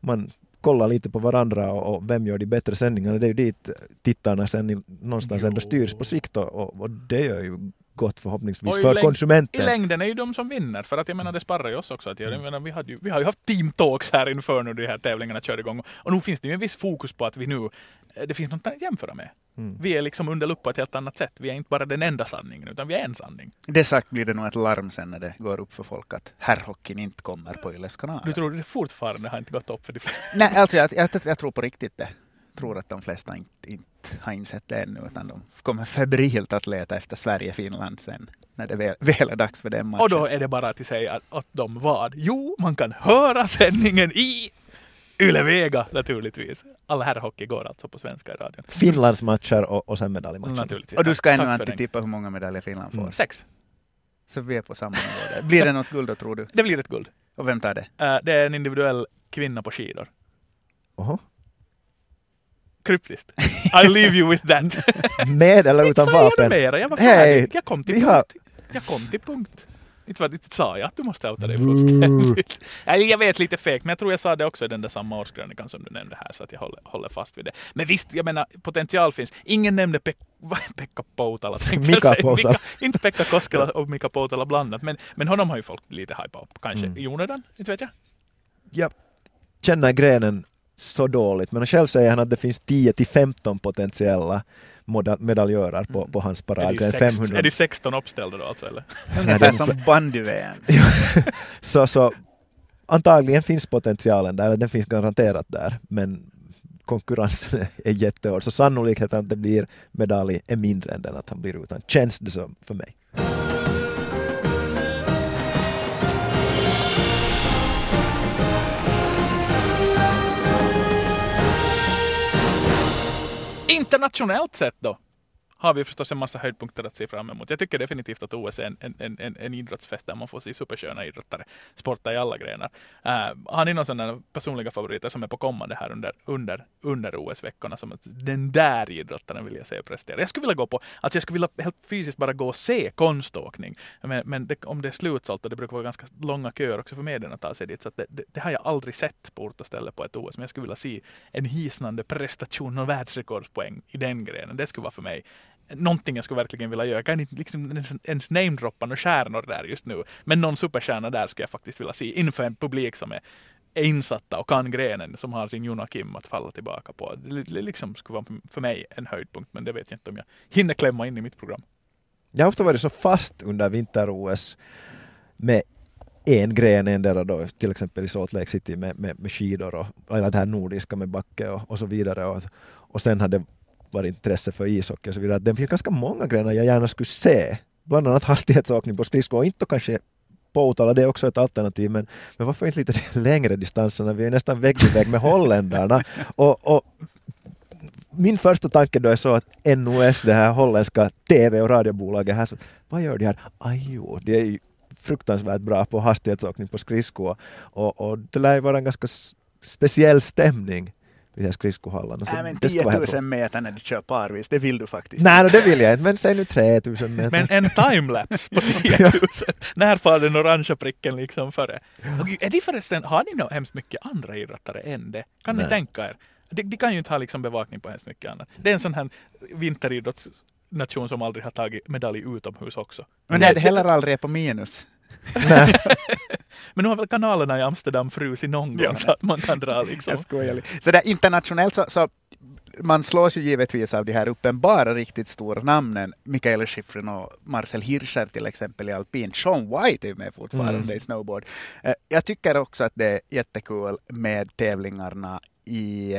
man kolla lite på varandra och vem gör de bättre sändningarna. Det är ju dit tittarna sen någonstans ändå styrs på sikt och det gör ju gott förhoppningsvis för konsumenten. I längden är ju de som vinner, för att jag menar det sparrar ju oss också. Att jag menar, vi har ju haft team talks här inför nu de här tävlingarna kör igång och nu finns det ju en viss fokus på att vi nu, det finns något att jämföra med. Vi är liksom under lupp på ett helt annat sätt. Vi är inte bara den enda sanningen, utan vi är en sanning. Det sagt blir det nog ett larm sen när det går upp för folk att herrhockeyn inte kommer på Yles kanal. Du tror det fortfarande har inte gått upp för de flesta? Nej, alltså jag tror på riktigt det. Jag tror att de flesta inte har insett det ännu, utan de kommer febrilt att leta efter Sverige-Finland sen när det väl är dags för den matchen. Och då är det bara att säga att de vad? Jo, man kan höra sändningen i Yle Vega naturligtvis. All herrhockey går alltså på svenska i radion. Finlands matcher och sen medaljmatcher. Naturligtvis. Och du ska ännu inte tippa hur många medaljer Finland får. 6. Så vi är på samma område. Blir det något guld då, tror du? Det blir ett guld. Och vem tar det? Det är en individuell kvinna på skidor. Oho. Kryptiskt. I'll leave you with that. Med eller utan vapen? Jag kom till punkt. Inte sa jag att du måste outa dig fullständigt. Jag vet, lite fegt, men jag tror jag sa det också i den där samma årskrönikan som du nämnde här, så att jag håller fast vid det. Men visst, jag menar, potential finns. Ingen nämnde Pekka Poutala, tänkte jag säga. Inte Pekka Koskela och Mika Poutala blandat, men honom har ju folk lite hype upp, kanske. I onödan, inte vet jag. Jag känner grenen så dåligt, men själv säger han att det finns 10-15 potentiella medaljörer på hans paradgren. Är det 16 uppställda då alltså, eller? Ungefär som bandy-VM. så antagligen finns potentialen där, den finns garanterat där, men konkurrensen är jättehård, så sannolikheten att det blir medalj är mindre än den att han blir utan. Känns det som för mig. Internationellt sett då har vi förstås en massa höjdpunkter att se fram emot. Jag tycker definitivt att OS är en idrottsfest där man får se supersköna idrottare sporta i alla grenar. Har ni någon sån personliga favoriter som är på kommande här under OS-veckorna, som att den där idrottaren vill jag se prestera? Jag skulle vilja helt fysiskt bara gå och se konståkning, men om det är slutsålt, och det brukar vara ganska långa köer också för medierna att ta sig dit, så att det har jag aldrig sett på ort och ställe på ett OS, men jag skulle vilja se en hisnande prestation och världsrekordspoäng i den grenen. Det skulle vara för mig någonting jag skulle verkligen vilja göra. Jag kan inte liksom ens namedroppa några stjärnor där just nu, men någon superstjärna där ska jag faktiskt vilja se inför en publik som är insatta och kan grenen, som har sin Juna Kim att falla tillbaka på. Det liksom skulle vara för mig en höjdpunkt, men det vet jag inte om jag hinner klämma in i mitt program. Jag har ofta varit så fast under vinter-OS med en gren ändra då, till exempel i Salt Lake City med skidor och alla det här nordiska med backe och så vidare, och sen hade var intresse för ishockey och så vidare. Det finns ganska många grenar jag gärna skulle se. Bland annat hastighetsåkning på skridskor, och inte kanske påtala, det är också ett alternativ, men varför inte lite längre distanserna? Vi är nästan väg i väg med holländarna. Och min första tanke då är så att NOS, det här holländska tv- och radiobolaget här, så, vad gör de här? Ajo, det är ju fruktansvärt bra på hastighetsåkning på skridskor, och det lär ju vara en ganska speciell stämning i här skridskohallarna. Nej, men 10,000 meter när du kör parvis, det vill du faktiskt. Nej, det vill jag inte, men säg nu 3,000 meter. Men en timelapse på 10,000. När får den orangea pricken liksom före? Och är det förresten, har ni nog hemskt mycket andra idrottare än det? Kan ni tänka er? De kan ju inte ha liksom bevakning på hemskt mycket annat. Det är en sån här vinteridrottsnation som aldrig har tagit medalj utomhus också. Men nej, det heller aldrig är på minus. Men nu har väl kanalerna i Amsterdam frus i någon gång, så att man kan dra liksom. Så där internationellt så man slås ju givetvis av de här uppenbara riktigt stora namnen, Mikael Shiffrin och Marcel Hirscher till exempel i alpin. Sean White är med fortfarande i snowboard. Jag tycker också att det är jättekul med tävlingarna i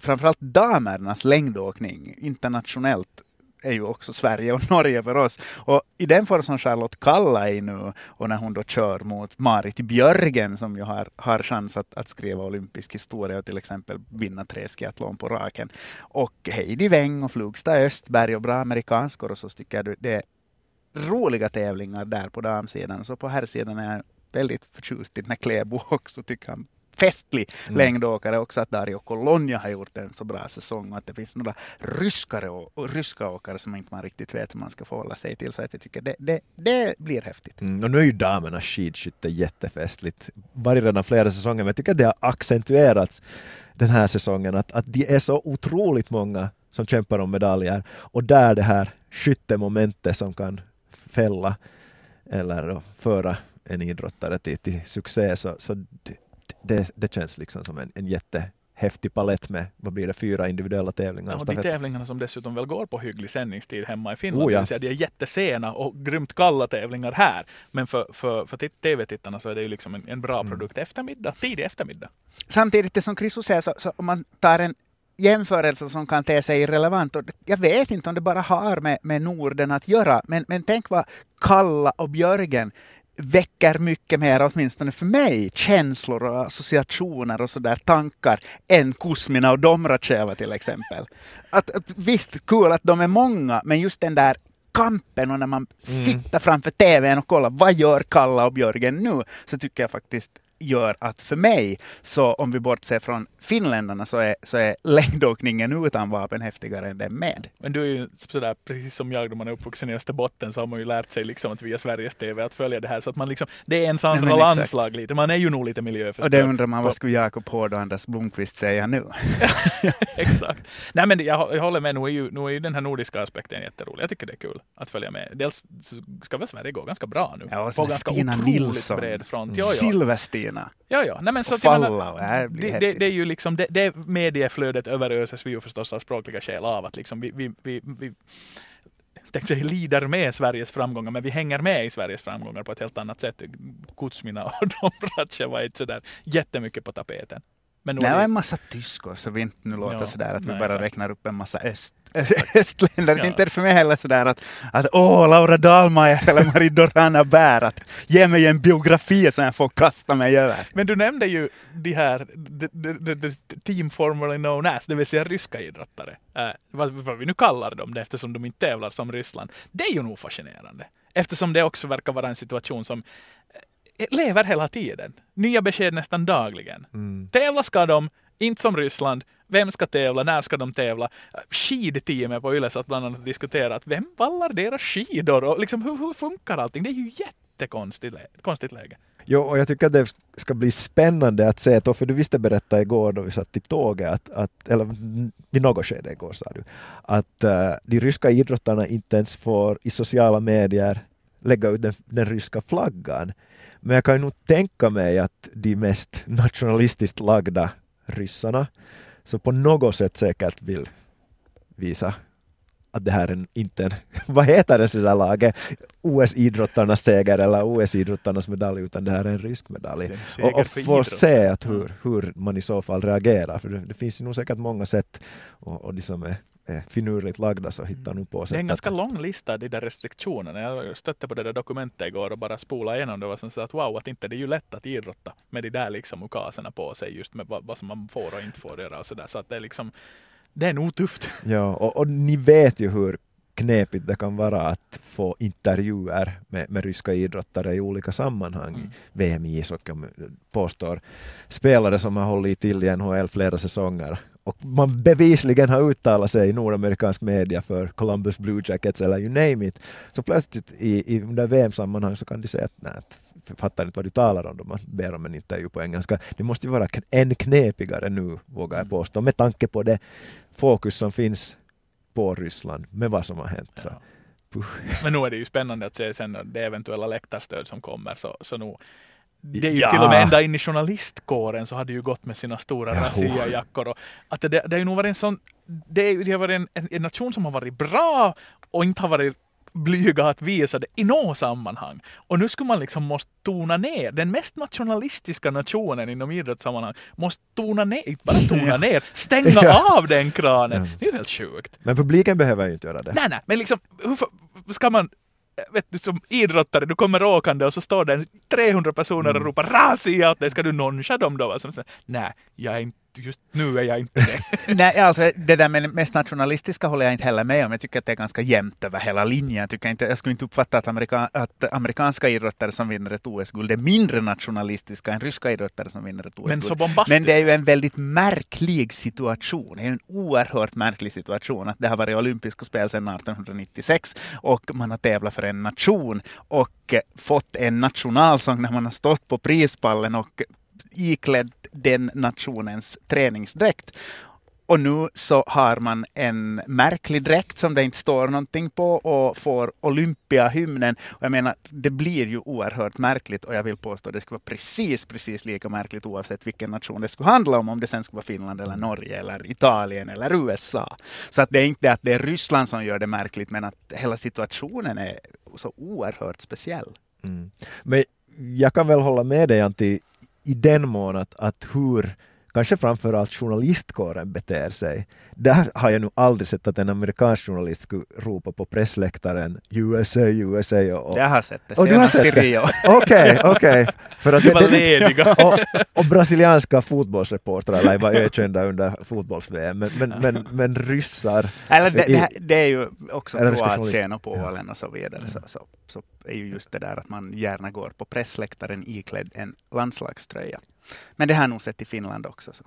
framförallt damernas längdåkning internationellt. Är ju också Sverige och Norge för oss. Och i den form som Charlotte Kalla är nu, och när hon då kör mot Marit Björgen, som ju har chans att skriva olympisk historia och till exempel vinna 3 skiathlon på raken. Och Heidi Weng och Flugsta Östberg och bra amerikanskor, och så tycker jag det är roliga tävlingar där på damsidan. Så på herrsidan är jag väldigt förtjust i den här Klebo också, tycker han. Festlig längdåkare också, att Dario Colonia har gjort en så bra säsong, och att det finns några ryskare och ryska åkare som inte man riktigt vet hur man ska förhålla sig till, så att jag tycker det blir häftigt. Och nu är ju damernas skidskytte jättefestligt. Varje redan flera säsonger, men jag tycker att det har accentuerats den här säsongen, att det är så otroligt många som kämpar om medaljer, och där det här skyttemomentet som kan fälla eller föra en idrottare till succé, så det känns liksom som en jättehäftig palett med, vad blir det, 4 individuella tävlingar. Ja, och de tävlingarna som dessutom väl går på hygglig sändningstid hemma i Finland. Det vill säga, de är jättesena och grymt kalla tävlingar här. Men för tv-tittarna så är det ju liksom en bra produkt tidig eftermiddag. Samtidigt, det som Christo säger, så om man tar en jämförelser som kan te sig irrelevant. Och jag vet inte om det bara har med Norden att göra, men tänk vad Kalla och Björgen väcker mycket mer, åtminstone för mig, känslor och associationer och sådär tankar än Kuzmina och Domracheva till exempel. Visst, kul att de är många, men just den där kampen och när man sitter framför tvn och kollar vad gör Kalla och Björgen nu, så tycker jag faktiskt gör att för mig, så om vi bortser från finländarna, så är längdåkningen utan vapen häftigare än den med. Men du är ju sådär, precis som jag, då man är uppvuxen i Österbotten, så har man ju lärt sig liksom att via Sveriges TV att följa det här, så att man liksom, det är en sån landslag lite, man är ju nog lite miljöförstörd. Och det undrar man, vad skulle Jakob Hård och Anders Blomqvist säga nu? Exakt. Nej, men jag håller med, nu är ju den här nordiska aspekten jätterolig, jag tycker det är kul att följa med. Dels ska väl Sverige gå ganska bra nu, ja, på ganska otroligt bred front. Silverstein. Ja. Nej, men så det är ju liksom det medieflödet överöses vi ju förstås av språkliga skäl av att liksom vi lider med Sveriges framgångar, men vi hänger med i Sveriges framgångar på ett helt annat sätt. Kutsmina och Dombratsche var inte sådär jättemycket på tapeten. Men det är en massa tyskor, så vi inte nu låter sådär att vi bara räknar upp en massa östländer. Ja. Inte är för mig heller sådär att Laura Dahlmeier eller Marie Dorana Bär, att ge mig en biografi som jag får kasta mig över. Men du nämnde ju de här team formerly known as, det vill säga ryska idrottare. Vad vi nu kallar dem det, eftersom de inte tävlar som Ryssland. Det är ju nog fascinerande. Eftersom det också verkar vara en situation som lever hela tiden. Nya besked nästan dagligen. Tävla ska de, inte som Ryssland. Vem ska tävla? När ska de tävla? Skidteamet på Yle satt bland annat diskuterat. Vem vallar deras skidor? Och liksom, hur funkar allting? Det är ju jättekonstigt läge. Jo, och jag tycker att det ska bli spännande att se. För du visste berätta igår då vi satt i tåget, eller vid något skede igår sa du, att de ryska idrottarna inte ens får i sociala medier lägga ut den ryska flaggan. Men jag kan nog tänka mig att de mest nationalistiskt lagda ryssarna så på något sätt säkert vill visa att det här är inte en, vad heter det sådär laget? OS-idrottarnas seger eller OS-idrottarnas medalj, utan det här är en rysk medalj. Och få se att hur man i så fall reagerar. För det finns ju nog säkert många sätt och de som är finurligt lagda så hittar nog på sig. Det är en ganska lång lista, de där restriktionerna. Jag stötte på det där dokumentet igår och bara spola igenom det och så att wow, att inte det är ju lätt att idrotta med de där liksom ukaserna på sig, just med vad som man får och inte får göra och sådär. Så att det är liksom, det är nog tufft. Ja, och ni vet ju hur knepigt det kan vara att få intervjuer med ryska idrottare i olika sammanhang. VM i ishockey påstår spelare som har hållit till i NHL flera säsonger. Och man bevisligen har uttalat sig i nordamerikansk media för Columbus Blue Jackets eller you name it. Så plötsligt i VM-sammanhang så kan de säga att nej, fattar inte vad du talar om då man ber om en intervju på engelska. Det måste ju vara än knepigare nu, vågar jag påstå, med tanke på det fokus som finns på Ryssland med vad som har hänt. Ja. Men nu är det ju spännande att se sen det eventuella läktarstöd som kommer, så nu. Det är ju till och med ända in i journalistkåren så hade ju gått med sina stora razziajackor. Att det är ju nog varit en sån, det har varit en nation som har varit bra och inte har varit blyga att visa det i något sammanhang. Och nu skulle man liksom måste tona ner. Den mest nationalistiska nationen inom idrottssammanhang måste tona ner, inte bara tona ner, stänga av den kranen. Mm. Det är ju helt sjukt. Men publiken behöver ju inte göra det. Nej, men liksom, hur ska man, vet du, som idrottare, du kommer åkande och så står det 300 personer och ropar razzia åt dig, ska du noncha dem då? Nej, just nu är jag inte det. Nej, alltså det där med mest nationalistiska håller jag inte heller med om. Jag tycker att det är ganska jämnt över hela linjen. Jag skulle inte uppfatta att amerikanska idrottare som vinner ett OS-guld är mindre nationalistiska än ryska idrottare som vinner ett OS-guld. Men så bombastiskt. Men det är ju en väldigt märklig situation. Det är en oerhört märklig situation att det har varit olympiska spel sedan 1896 och man har tävlat för en nation och fått en nationalsång när man har stått på prispallen och iklädd den nationens träningsdräkt. Och nu så har man en märklig dräkt som det inte står någonting på och får Olympiahymnen. Och jag menar, det blir ju oerhört märkligt och jag vill påstå att det skulle vara precis lika märkligt oavsett vilken nation det skulle handla om det sen skulle vara Finland eller Norge eller Italien eller USA. Så att det är inte att det är Ryssland som gör det märkligt, men att hela situationen är så oerhört speciell. Men jag kan väl hålla med dig, Antti, i den mån att hur kanske framförallt journalistkåren beter sig. Där har jag nog aldrig sett att en amerikansk journalist skulle ropa på pressläktaren USA, USA. Jag har sett det. Okej. Och brasilianska fotbollsreportrar var ökända under fotbolls-VM. Men ryssar... Eller det är ju också bra att tjäna på valen och så vidare. Ja. Så är ju just det där att man gärna går på pressläktaren iklädd en landslagströja. Men det har nog sett i Finland också. Så.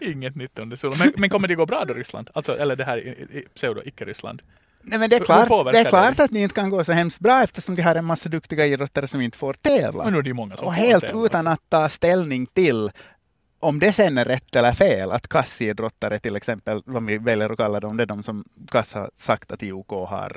Inget nytt under solen. Men kommer det gå bra då Ryssland? Alltså, eller det här i pseudo-icke-Ryssland? Nej, men det är klart att ni inte kan gå så hemskt bra eftersom vi har en massa duktiga idrottare som inte får tävla. Men nu är det många som och helt tävla, utan alltså. Att ta ställning till om det sen är rätt eller fel att kassidrottare till exempel, vad vi väljer att kalla dem, det är de som Kass har sagt att IOK har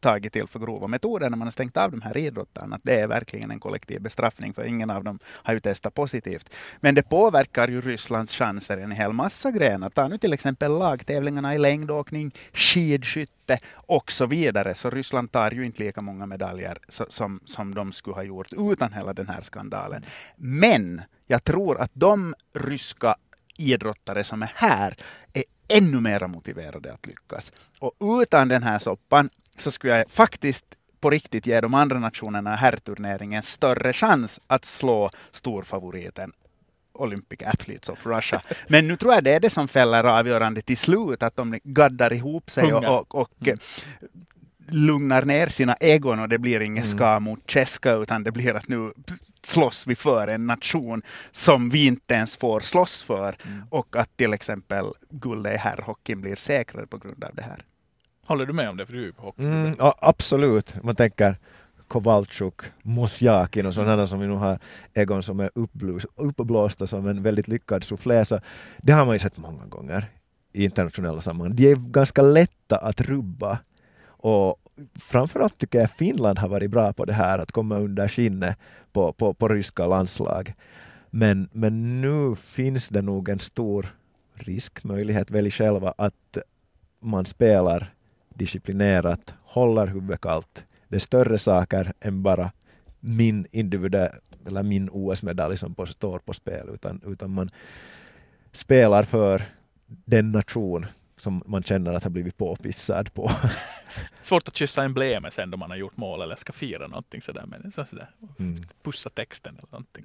tagit till för grova metoder när man har stängt av de här idrottarna, att det är verkligen en kollektiv bestraffning för ingen av dem har ju testat positivt. Men det påverkar ju Rysslands chanser en hel massa grenar. Ta nu till exempel lagtävlingarna i längdåkning, skidskytte och så vidare. Så Ryssland tar ju inte lika många medaljer som de skulle ha gjort utan hela den här skandalen. Men jag tror att de ryska idrottare som är här är ännu mer motiverade att lyckas. Och utan den här soppan så skulle jag faktiskt på riktigt ge de andra nationerna herrturneringen större chans att slå storfavoriten Olympic Athletes of Russia. Men nu tror jag det är det som fäller avgörande till slut, att de gaddar ihop sig och lugnar ner sina egon och det blir ingen ska mot Tjeska, utan det blir att nu slåss vi för en nation som vi inte ens får slåss för och att till exempel guldet i herrhockeyn blir säkrare på grund av det här. Håller du med om det? För du är på hockey. Ja, absolut. Man tänker Kowalczuk, Mosjakin och sådana som vi nu har egon som är uppblåsta som en väldigt lyckad soufflé. Det har man ju sett många gånger i internationella sammanhang. Det är ganska lätta att rubba. Och framförallt tycker jag Finland har varit bra på det här att komma under skinnet på ryska landslag. Men nu finns det nog en stor riskmöjlighet väl själva att man spelar disciplinerat, håller huvudet kallt. Det är större saker än bara min individuell eller min OS-medalj som står på spel, utan man spelar för den nation som man känner att har blivit påpissad på. Svårt att kyssa emblemet sen då man har gjort mål eller ska fira någonting sådär, men sådär. Pussa texten eller någonting.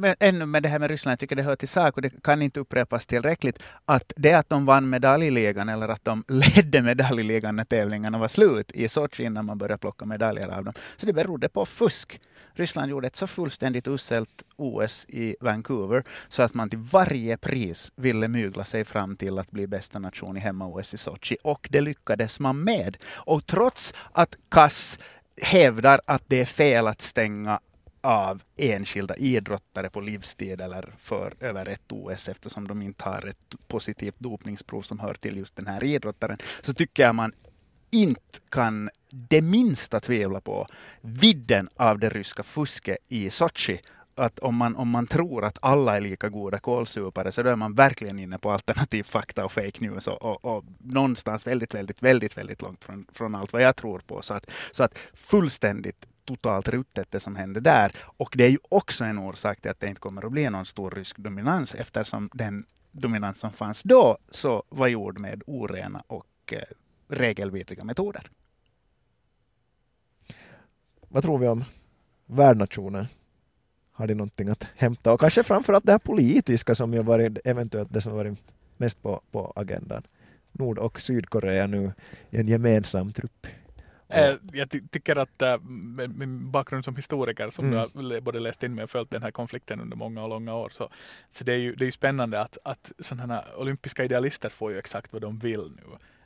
Men ännu med det här med Ryssland, jag tycker det hör till sak och det kan inte upprepas tillräckligt att det att de vann medaljligan eller att de ledde medaljligan när tävlingarna var slut i Sochi innan man började plocka medaljer av dem. Så det berodde på fusk. Ryssland gjorde ett så fullständigt uselt OS i Vancouver så att man till varje pris ville mygla sig fram till att bli bästa nation i hemma-OS i Sochi och det lyckades man med. Och trots att Kass hävdar att det är fel att stänga av enskilda idrottare på livstid eller för över ett OS eftersom de inte har ett positivt dopningsprov som hör till just den här idrottaren, så tycker jag man inte kan det minsta tvivla på vidden av det ryska fusket i Sochi. Att om man tror att alla är lika goda kolsupare så då är man verkligen inne på alternativ fakta och fake news och någonstans väldigt, väldigt, väldigt, väldigt långt från allt vad jag tror på. Så att fullständigt totalt ruttet det som hände där. Och det är ju också en orsak till att det inte kommer att bli någon stor rysk dominans eftersom den dominans som fanns då så var gjord med orena och regelvidriga metoder. Vad tror vi om världsnationen? Har det någonting att hämta? Och kanske framförallt det här politiska som har varit eventuellt det som varit mest på agendan. Nord- och Sydkorea nu i en gemensam trupp. Jag tycker att min bakgrund som historiker som jag både läst in med och följt den här konflikten under många och långa år så det är ju spännande att sådana här olympiska idealister får ju exakt vad de vill nu.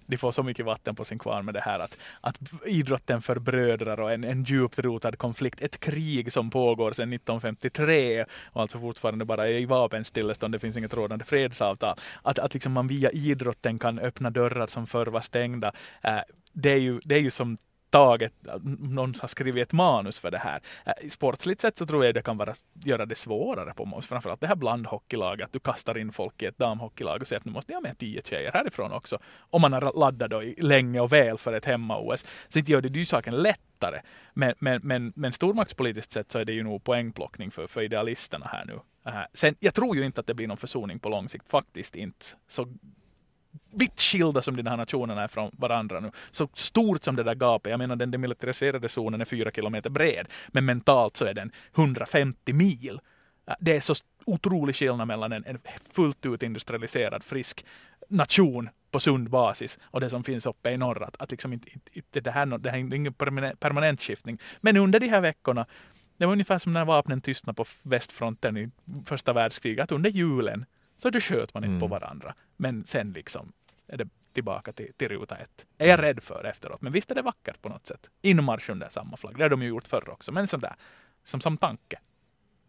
De får så mycket vatten på sin kvarn med det här att idrotten förbrödrar och en djupt rotad konflikt, ett krig som pågår sedan 1953 och alltså fortfarande bara i vapenstillestånd, det finns inget rådande fredsavtal, att liksom man via idrotten kan öppna dörrar som förr var stängda, det är ju som taget, någon har skrivit ett manus för det här. Sportsligt sett så tror jag det kan göra det svårare på oss. Framförallt det här blandhockeylaget, att du kastar in folk i ett damhockeylag och säger att nu måste jag med 10 tjejer härifrån också. Om man har laddat då länge och väl för ett hemma-OS. Så inte gör det ju saken lättare. Men stormaktspolitiskt sett så är det ju nog poängplockning för idealisterna här nu. Sen, jag tror ju inte att det blir någon försoning på lång sikt, faktiskt inte. Så vitt skilda som de här nationerna är från varandra nu. Så stort som det där gapet. Jag menar, den demilitariserade zonen är 4 kilometer bred. Men mentalt så är den 150 mil. Det är så otrolig skillnad mellan en fullt ut industrialiserad, frisk nation på sund basis och det som finns uppe i norr. Att liksom inte det här är ingen permanent skiftning. Men under de här veckorna, det var ungefär som när vapnen tystnade på västfronten i första världskriget. Att under julen så då sköt man inte på varandra. Men sen liksom är det tillbaka till ruta ett. Är jag rädd för efteråt. Men visst är det vackert på något sätt. Inmarsch under samma flagg. Det har de ju gjort förr också. Men sådär, som tanke.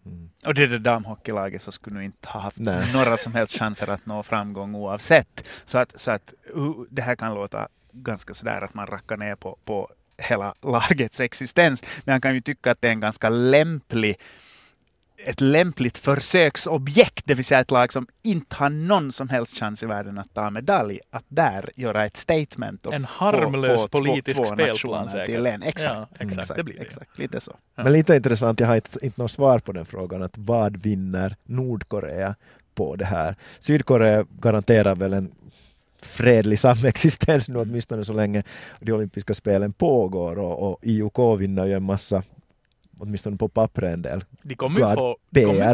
Mm. Och det är det damhockeylaget som skulle inte ha haft några som helst chanser att nå framgång oavsett. Så att det här kan låta ganska sådär att man rackar ner på hela lagets existens. Men man kan ju tycka att det är en ganska lämpligt försöksobjekt, det vill säga ett lag som inte har någon som helst chans i världen att ta medalj, att där göra ett statement och en harmlös politisk spelplan till en. Exakt, det blir det. Exakt, lite så. Ja. Men lite intressant, jag har inte något svar på den frågan, att vad vinner Nordkorea på det här? Sydkorea garanterar väl en fredlig samexistens nu, åtminstone så länge de olympiska spelen pågår, och IOK vinner ju en massa, åtminstone på pappret en del. De kommer ju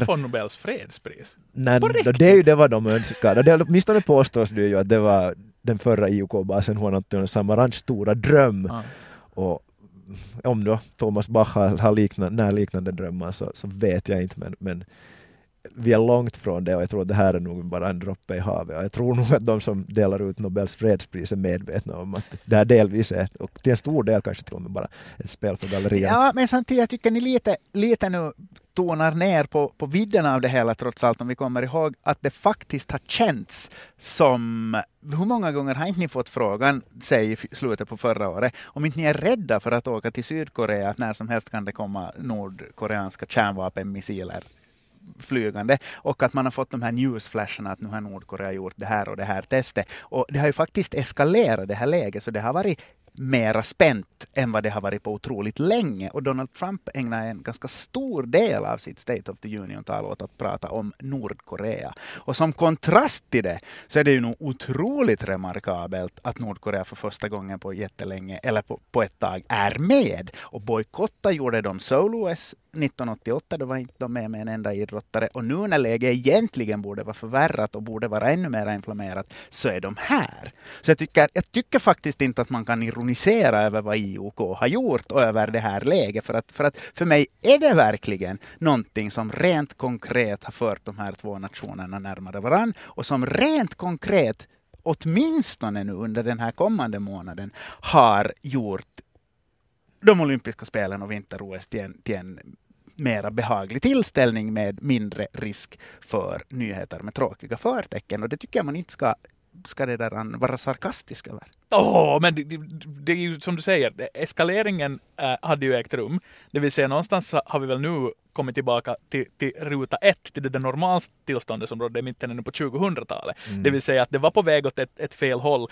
få Nobels fredspris. Nej, det är ju det vad de önskar. Det, åtminstone påstås det ju att det var den förra IOK-basen Juan Samarans stora dröm. Ah. Och om då Thomas Bach har liknande drömmar så vet jag inte. Men vi är långt från det, och jag tror att det här är nog bara en droppe i havet. Och jag tror nog att de som delar ut Nobels fredspris är medvetna om att det här delvis är, och till en stor del kanske till och med bara ett spel för gallerian. Ja, men samtidigt jag tycker ni lite nu tonar ner på vidden av det hela, trots allt, om vi kommer ihåg att det faktiskt har känts som, hur många gånger har inte ni fått frågan, säg i slutet på förra året, om inte ni är rädda för att åka till Sydkorea, att när som helst kan det komma nordkoreanska kärnvapenmissiler flygande, och att man har fått de här newsflasharna att nu har Nordkorea gjort det här och det här testet. Och det har ju faktiskt eskalerat det här läget, så det har varit mera spänt än vad det har varit på otroligt länge. Och Donald Trump ägnar en ganska stor del av sitt State of the Union-tal åt att prata om Nordkorea. Och som kontrast till det så är det ju nog otroligt remarkabelt att Nordkorea för första gången på jättelänge, eller på ett tag, är med. Och bojkotta gjorde de Seoul-OS 1988, då var inte de med en enda idrottare. Och nu när läget egentligen borde vara förvärrat och borde vara ännu mer inflammerat, så är de här. Så jag tycker faktiskt inte att man kan ironisera över vad IOK har gjort och över det här läget. För att för mig är det verkligen någonting som rent konkret har fört de här två nationerna närmare varann, och som rent konkret, åtminstone nu under den här kommande månaden, har gjort de olympiska spelen och vinter-OS till en mera behaglig tillställning med mindre risk för nyheter med tråkiga förtecken. Och det tycker jag man inte ska det där vara sarkastisk över. Men det är ju som du säger, eskaleringen hade ju ägt rum. Det vill säga någonstans har vi väl nu kommit tillbaka till ruta ett, till det normalt tillståndet som rådde i mitten på 2000-talet. Det vill säga att det var på väg åt ett fel håll.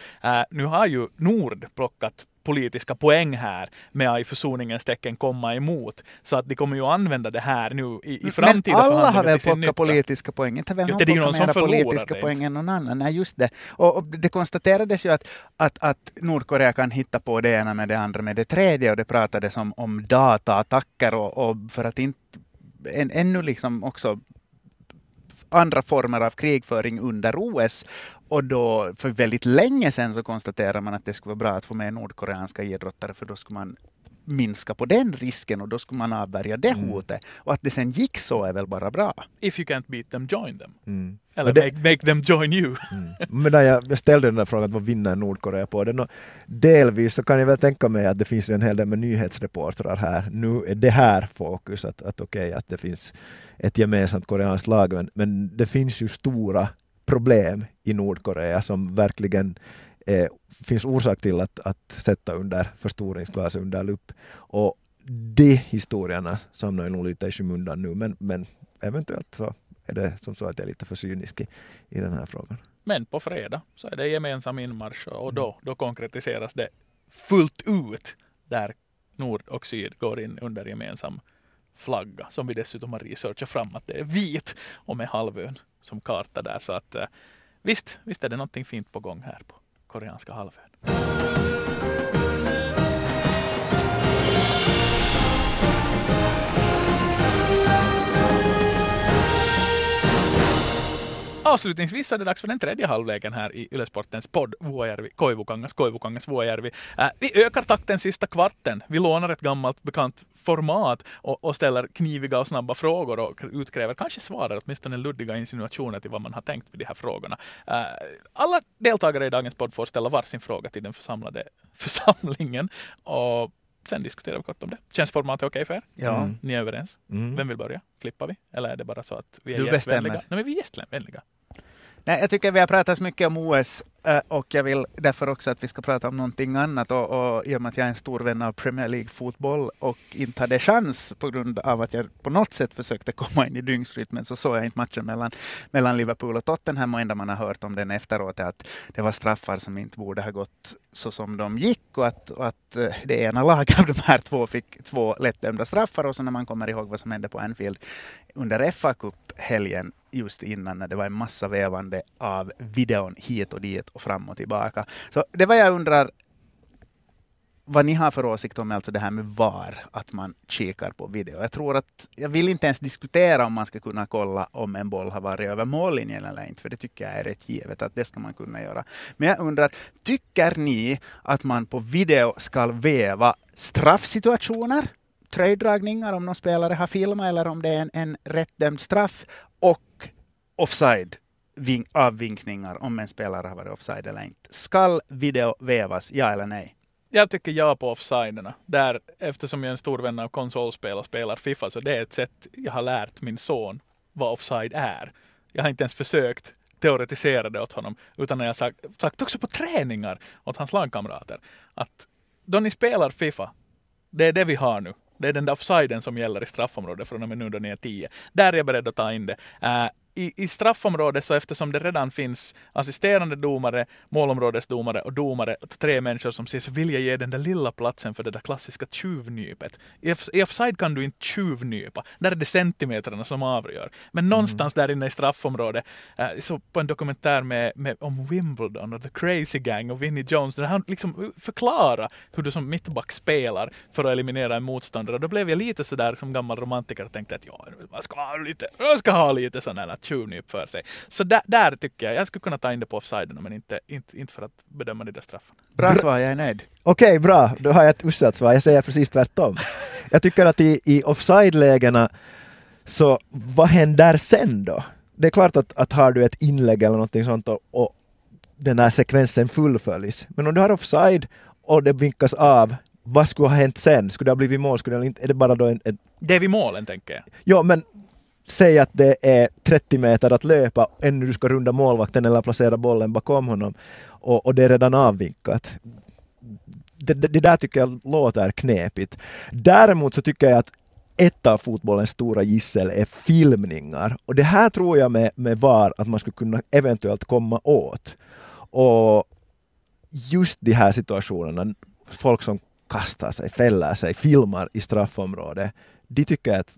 Nu har ju Nord plockat politiska poäng här med i försoningens tecken komma emot. Så att de kommer ju använda det här nu i framtida förhandlingar. Alla har väl plockat politiska poäng. Inte väl någon plockat mera politiska poäng än någon annan. Nej, just det. Och det konstaterades ju att Nordkorea kan hitta på det ena med det andra med det tredje, och det pratades om dataattacker och för att inte ännu liksom också andra former av krigföring under OS. Och då för väldigt länge sedan så konstaterade man att det skulle vara bra att få med nordkoreanska idrottare, för då skulle man minska på den risken och då skulle man avvärja det hotet. Och att det sen gick så är väl bara bra. If you can't beat them, join them. Eller make them join you. Men när jag ställde den där frågan, vad vinner Nordkorea på den? Och delvis så kan jag väl tänka mig att det finns en hel del med nyhetsreportrar här. Nu är det här fokus att okej, att det finns ett gemensamt koreanskt lag. Men det finns ju stora problem i Nordkorea som verkligen finns orsak till att sätta under förstoringsglas, under lupp. Och de historierna samlar nog lite i skymundan nu, men eventuellt så är det som så att jag är lite för cynisk i den här frågan. Men på fredag så är det gemensam inmarsch, och då konkretiseras det fullt ut där Nord och Syd går in under gemensam flagga som vi dessutom har researchat fram att det är vit och med halvön som karta där. Så att visst är det någonting fint på gång här på koreanska halvön. Avslutningsvis är det dags för den tredje halvleken här i Yle Sportens podd. Koivukangas, Vuojärvi. Vi ökar takten sista kvarten. Vi lånar ett gammalt bekant format och ställer kniviga och snabba frågor och utkräver kanske svarar, åtminstone luddiga insinuationer till vad man har tänkt med de här frågorna. Alla deltagare i dagens podd får ställa varsin fråga till den församlade församlingen och sen diskuterar vi kort om det. Känns formatet okej för er? Ja. Ni är överens? Mm. Vem vill börja? Flippar vi? Eller är det bara så att vi är gästvänliga? Nej, men vi är gästvänliga. Nej, jag tycker vi har pratat så mycket om OS och jag vill därför också att vi ska prata om någonting annat och i och med att jag är en stor vän av Premier League-fotboll och inte hade chans på grund av att jag på något sätt försökte komma in i dygnsrytmen så såg jag inte matchen mellan Liverpool och Tottenham och enda man har hört om den efteråt är att det var straffar som inte borde ha gått så som de gick och att det ena laget av de här två fick två lättdömda straffar och så när man kommer ihåg vad som hände på Anfield under FA-cup-helgen just innan när det var en massa vävande av videon hit och dit och fram och tillbaka. Så det var jag undrar vad ni har för åsikt om alltså det här med VAR, att man kikar på video. Jag tror att jag vill inte ens diskutera om man ska kunna kolla om en boll har varit över mållinjen eller inte, för det tycker jag är rätt givet att det ska man kunna göra. Men jag undrar, tycker ni att man på video ska väva straffsituationer, tröjdragningar om någon spelare har filmat eller om det är en rättdömd straff och offside avvinkningar om en spelare har varit offside eller inte. Skall video vävas, ja eller nej? Jag tycker ja på offsiderna. Där, eftersom jag är en stor vän av konsolspel och spelar FIFA så det är ett sätt jag har lärt min son vad offside är. Jag har inte ens försökt teoretisera det åt honom utan jag har sagt också på träningar åt hans lagkamrater att då ni spelar FIFA, det är det vi har nu. Det är den där offsiden som gäller i straffområdet från och med nu då ni är 10. Där är jag beredd att ta in det. I straffområdet så eftersom det redan finns assisterande domare, målområdesdomare och domare, tre människor som ses vilja ge den där lilla platsen för det där klassiska tjuvnypet. I offside kan du inte tjuvnypa. Där är det centimeterna som avgör. Men någonstans där inne i straffområdet så på en dokumentär om Wimbledon och The Crazy Gang och Vinnie Jones där han liksom förklarar hur du som mittback spelar för att eliminera en motståndare. Då blev jag lite sådär som gammal romantiker och tänkte att ja, jag ska ha lite sån här tjuvnyp för sig. Så där tycker jag skulle kunna ta in det på offsiden men inte för att bedöma det där straffen. Bra svar, jag är nöjd. Okej, bra. Då har jag ett usselt svar. Jag säger precis tvärtom. Jag tycker att i offside-lägena så vad händer sen då? Det är klart att har du ett inlägg eller någonting sånt och den här sekvensen fullföljs. Men om du har offside och det vinkas av, vad skulle ha hänt sen? Skulle det ha blivit mål? Skulle det inte? Är det bara då en... Det är vid målen, tänker jag. Ja, men säg att det är 30 meter att löpa ännu du ska runda målvakten eller placera bollen bakom honom och det är redan avvinkat. Det där tycker jag låter knepigt. Däremot så tycker jag att ett av fotbollens stora gissel är filmningar och det här tror jag med VAR att man skulle kunna eventuellt komma åt. Och just de här situationerna, folk som kastar sig, fäller sig, filmar i straffområdet, de tycker att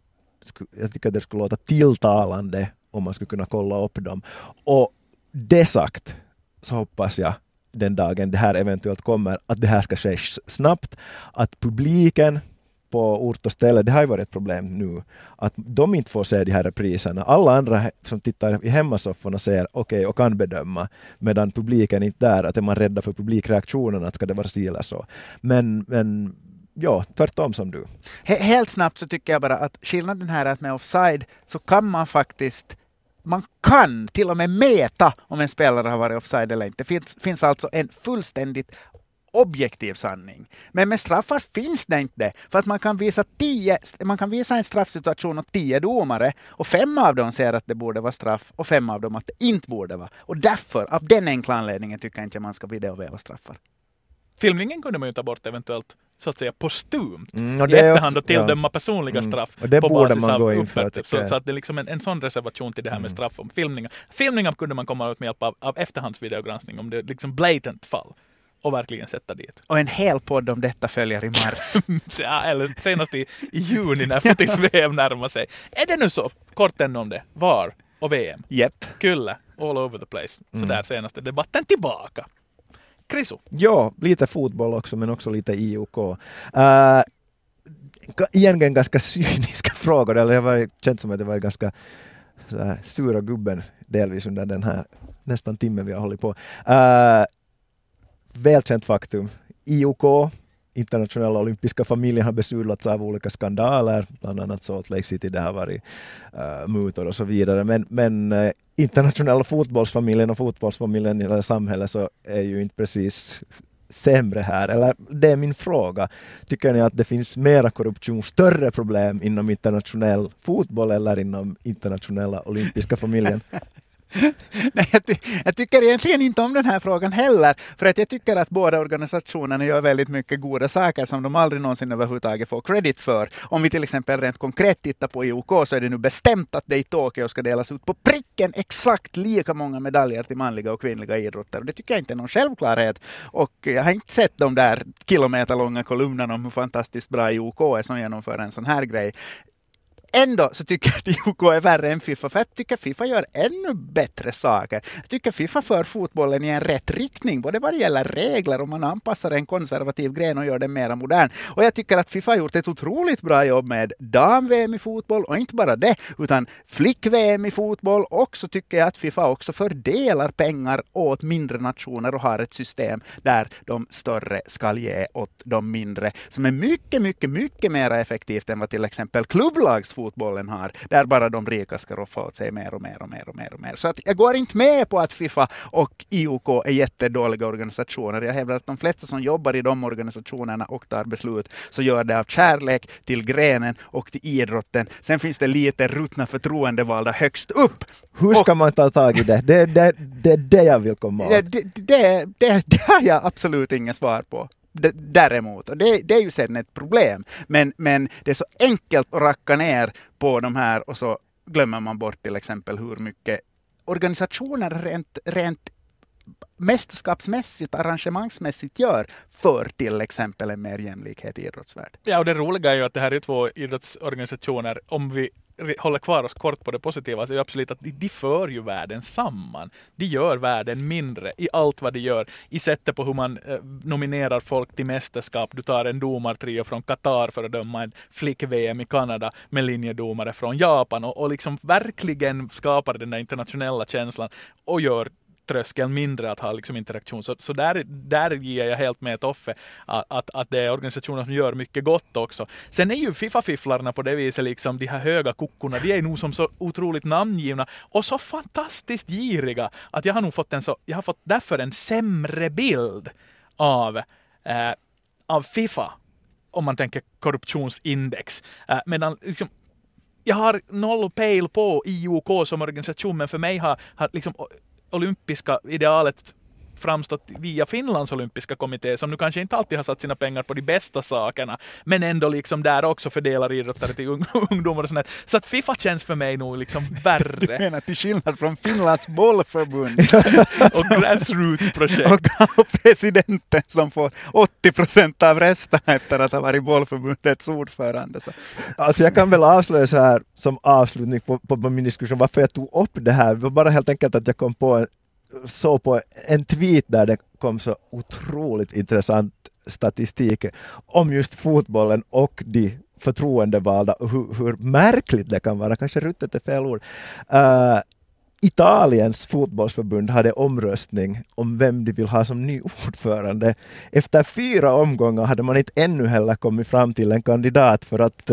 jag tycker att det skulle låta tilltalande om man skulle kunna kolla upp dem. Och det sagt så hoppas jag den dagen det här eventuellt kommer att det här ska ske snabbt. Att publiken på ort och ställe, det har ju varit ett problem nu, att de inte får se de här repriserna. Alla andra som tittar i hemmasofforna ser okej och kan bedöma medan publiken inte är där. Att är man rädda för publikreaktionerna att ska det vara sila så. Men ja, tvärtom som du. Helt snabbt så tycker jag bara att skillnaden här är att med offside så kan man faktiskt, man kan till och med mäta om en spelare har varit offside eller inte. Det finns alltså en fullständigt objektiv sanning. Men med straffar finns det inte. För att man kan visa en straffsituation åt 10 domare och 5 av dem säger att det borde vara straff och 5 av dem att det inte borde vara. Och därför, av den enkla anledningen tycker jag inte man ska videoväva straffar. Filmningen kunde man ju ta bort eventuellt så att säga postumt i efterhand och tilldöma personliga straff och det på borde basis man av upprättelse. Så att det är liksom en sån reservation till det här med straff om filmningar. Filmningar kunde man komma ut med hjälp av efterhandsvideogranskning om det är liksom blatant fall. och verkligen sätta dit. Och en hel podd om detta följer i mars. Ja, eller senast i juni när fotis-VM närmar sig. Är det nu så kort än om det? VAR och VM? Yep. Kyllä, all over the place. Så där senaste debatten tillbaka. Krisu? Ja, lite fotboll också men också lite IOK. Egentligen ganska cyniska frågor. Eller det känns som att det var ganska så här, sura gubben delvis under den här nästan timmen vi har hållit på. Välkänt faktum. IOK, internationella olympiska familjen, har besudlats av olika skandaler. Bland annat Salt Lake City, det har varit mutor och så vidare. Men internationella fotbollsfamiljen och fotbollsfamiljen i det samhället så är ju inte precis sämre här. Eller det är min fråga. Tycker ni att det finns mera korruption, större problem inom internationell fotboll eller inom internationella olympiska familjen? Nej, jag tycker egentligen inte om den här frågan heller, för att jag tycker att båda organisationerna gör väldigt mycket goda saker som de aldrig någonsin överhuvudtaget får credit för. Om vi till exempel rent konkret tittar på IOK så är det nu bestämt att det i Tokyo ska delas ut på pricken exakt lika många medaljer till manliga och kvinnliga idrotter. Och det tycker jag inte är någon självklarhet, och jag har inte sett de där kilometerlånga kolumnerna om hur fantastiskt bra IOK är som genomför en sån här grej. Ändå så tycker jag att IOK är värre än FIFA, för jag tycker att FIFA gör ännu bättre saker. Jag tycker att FIFA för fotbollen i en rätt riktning, både vad det gäller regler och man anpassar en konservativ gren och gör den mera modern. Och jag tycker att FIFA har gjort ett otroligt bra jobb med dam-VM i fotboll, och inte bara det, utan flick-VM i fotboll. Och så tycker jag att FIFA också fördelar pengar åt mindre nationer och har ett system där de större ska ge åt de mindre, som är mycket, mycket, mycket mer effektivt än vad till exempel klubblagsfotboll fotbollen har, där bara de rika ska roffa åt sig mer och mer och mer och mer och mer. Så att jag går inte med på att FIFA och IOK är jättedåliga organisationer. Jag hävdar att de flesta som jobbar i de organisationerna och tar beslut så gör det av kärlek till grenen och till idrotten. Sen finns det lite ruttna förtroendevalda högst upp. Hur ska man ta tag i det? Det är det jag vill komma åt. Det har jag absolut ingen svar på. Däremot, och det är ju sedan ett problem, men det är så enkelt att racka ner på de här, och så glömmer man bort till exempel hur mycket organisationer rent mästerskapsmässigt, arrangemangsmässigt gör för till exempel en mer jämlikhet i idrottsvärlden. Ja, och det roliga är ju att det här är två idrottsorganisationer, om vi håller kvar oss kort på det positiva, så är det absolut att de för ju världen samman. De gör världen mindre i allt vad de gör. I sättet på hur man nominerar folk till mästerskap. Du tar en domartrio från Qatar för att döma en flick-VM i Kanada med linjedomare från Japan och liksom verkligen skapar den där internationella känslan och gör tröskeln mindre att ha liksom interaktion. Så där ger jag helt med Toffe att det är organisationer som gör mycket gott också. Sen är ju FIFA-fifflarna på det viset liksom, de här höga kuckorna, de är nog som så otroligt namngivna och så fantastiskt giriga att jag har nog fått därför en sämre bild av FIFA om man tänker korruptionsindex. Medan liksom jag har noll pejl på IOK som organisation, men för mig har liksom olympiska idealet framstått via Finlands olympiska kommitté, som nu kanske inte alltid har satt sina pengar på de bästa sakerna, men ändå liksom där också fördelar idrottare till ungdomar och sånt. Så att FIFA känns för mig nog liksom värre. Du menar till skillnad från Finlands bollförbund och grassroots-projekt. Och presidenten som får 80% av resten efter att ha varit bollförbundets ordförande. Så. Alltså jag kan väl avslöja så här som avslutning på min diskussion varför jag tog upp det här. Det var bara helt enkelt att jag kom på på en tweet där det kom så otroligt intressant statistik om just fotbollen och de förtroendevalda och hur märkligt det kan vara. Kanske ruttet är fel ord. Italiens fotbollsförbund hade omröstning om vem de vill ha som ny ordförande. Efter 4 omgångar hade man inte ännu heller kommit fram till en kandidat, för att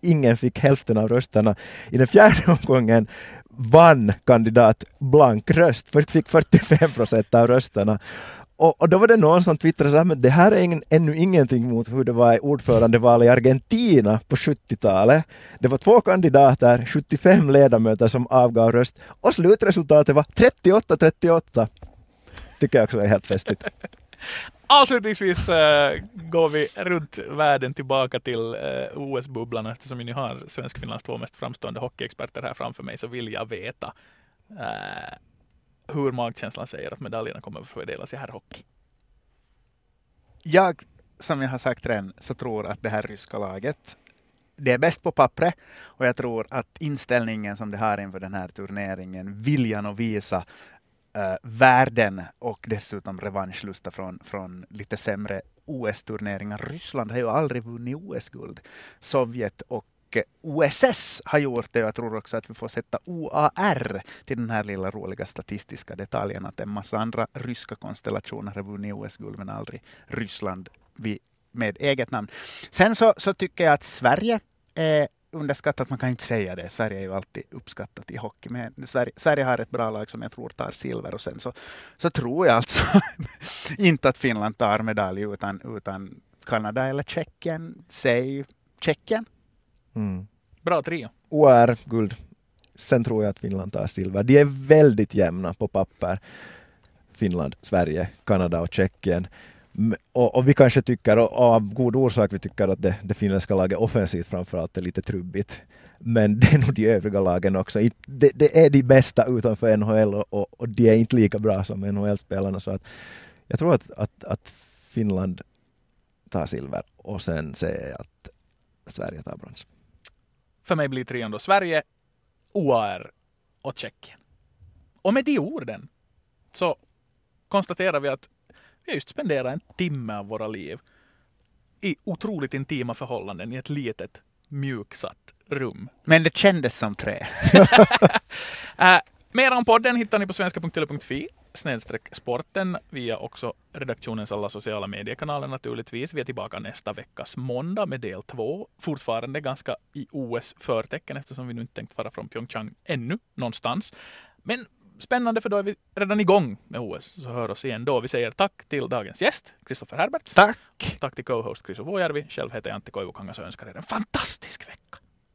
ingen fick hälften av rösterna. I den 4:e omgången vann kandidat blank röst. Först fick 45% av rösterna. Och då var det någon som twittrade så här, men det här är ännu ingenting mot hur det var i ordförandeval i Argentina på 70-talet. Det var 2 kandidater, 75 ledamöter som avgav röst. Och slutresultatet var 38-38. Tycker jag också är helt festligt. Avslutningsvis går vi runt världen tillbaka till OS-bubblan. Eftersom vi nu har Svensk-Finlands 2 mest framstående hockeyexperter här framför mig, så vill jag veta hur magkänslan säger att medaljerna kommer att fördelas i herrhockey. Jag, som jag har sagt redan, så tror att det här ryska laget, det är bäst på pappret, och jag tror att inställningen som det har inför den här turneringen, viljan att visa världen och dessutom revanschlusta från lite sämre OS-turneringar. Ryssland har ju aldrig vunnit OS-guld. Sovjet och OSS har gjort det, och jag tror också att vi får sätta OAR till den här lilla roliga statistiska detaljen att en massa andra ryska konstellationer har vunnit OS-guld men aldrig Ryssland med eget namn. Sen så tycker jag att Sverige är underskattat, man kan inte säga det. Sverige är ju alltid uppskattat i hockey, men Sverige har ett bra lag som jag tror tar silver, och sen så tror jag alltså inte att Finland tar medalj utan Kanada eller Tjeckien, säg Tjeckien. Mm. Bra tre. OR, guld. Sen tror jag att Finland tar silver. De är väldigt jämna på papper. Finland, Sverige, Kanada och Tjeckien. Och vi kanske tycker, och av god orsak, vi tycker att det finländska laget offensivt framförallt är lite trubbigt. Men det är nog de övriga lagen också. Det är de bästa utanför NHL, och de är inte lika bra som NHL-spelarna. Så att jag tror att Finland tar silver, och sen säger jag att Sverige tar brons. För mig blir trean då Sverige, OAR och Tjeckien. Och med de orden så konstaterar vi att vi just spenderar en timme av våra liv i otroligt intima förhållanden i ett litet mjuksatt rum. Men det kändes som tre. Mer om podden hittar ni på svenska.tele.fi/sporten via också redaktionens alla sociala mediekanaler naturligtvis. Vi är tillbaka nästa veckas måndag med del 2. Fortfarande ganska i OS-förtecken eftersom vi nu inte tänkt vara från Pyeongchang ännu någonstans. Men spännande, för då är vi redan igång med OS. Så hör oss igen då. Vi säger tack till dagens gäst, Christoffer Herberts. Tack! Tack till co-host Chris Ovojärvi. Själv heter jag Antti Koivukangas och önskar er en fantastisk vecka.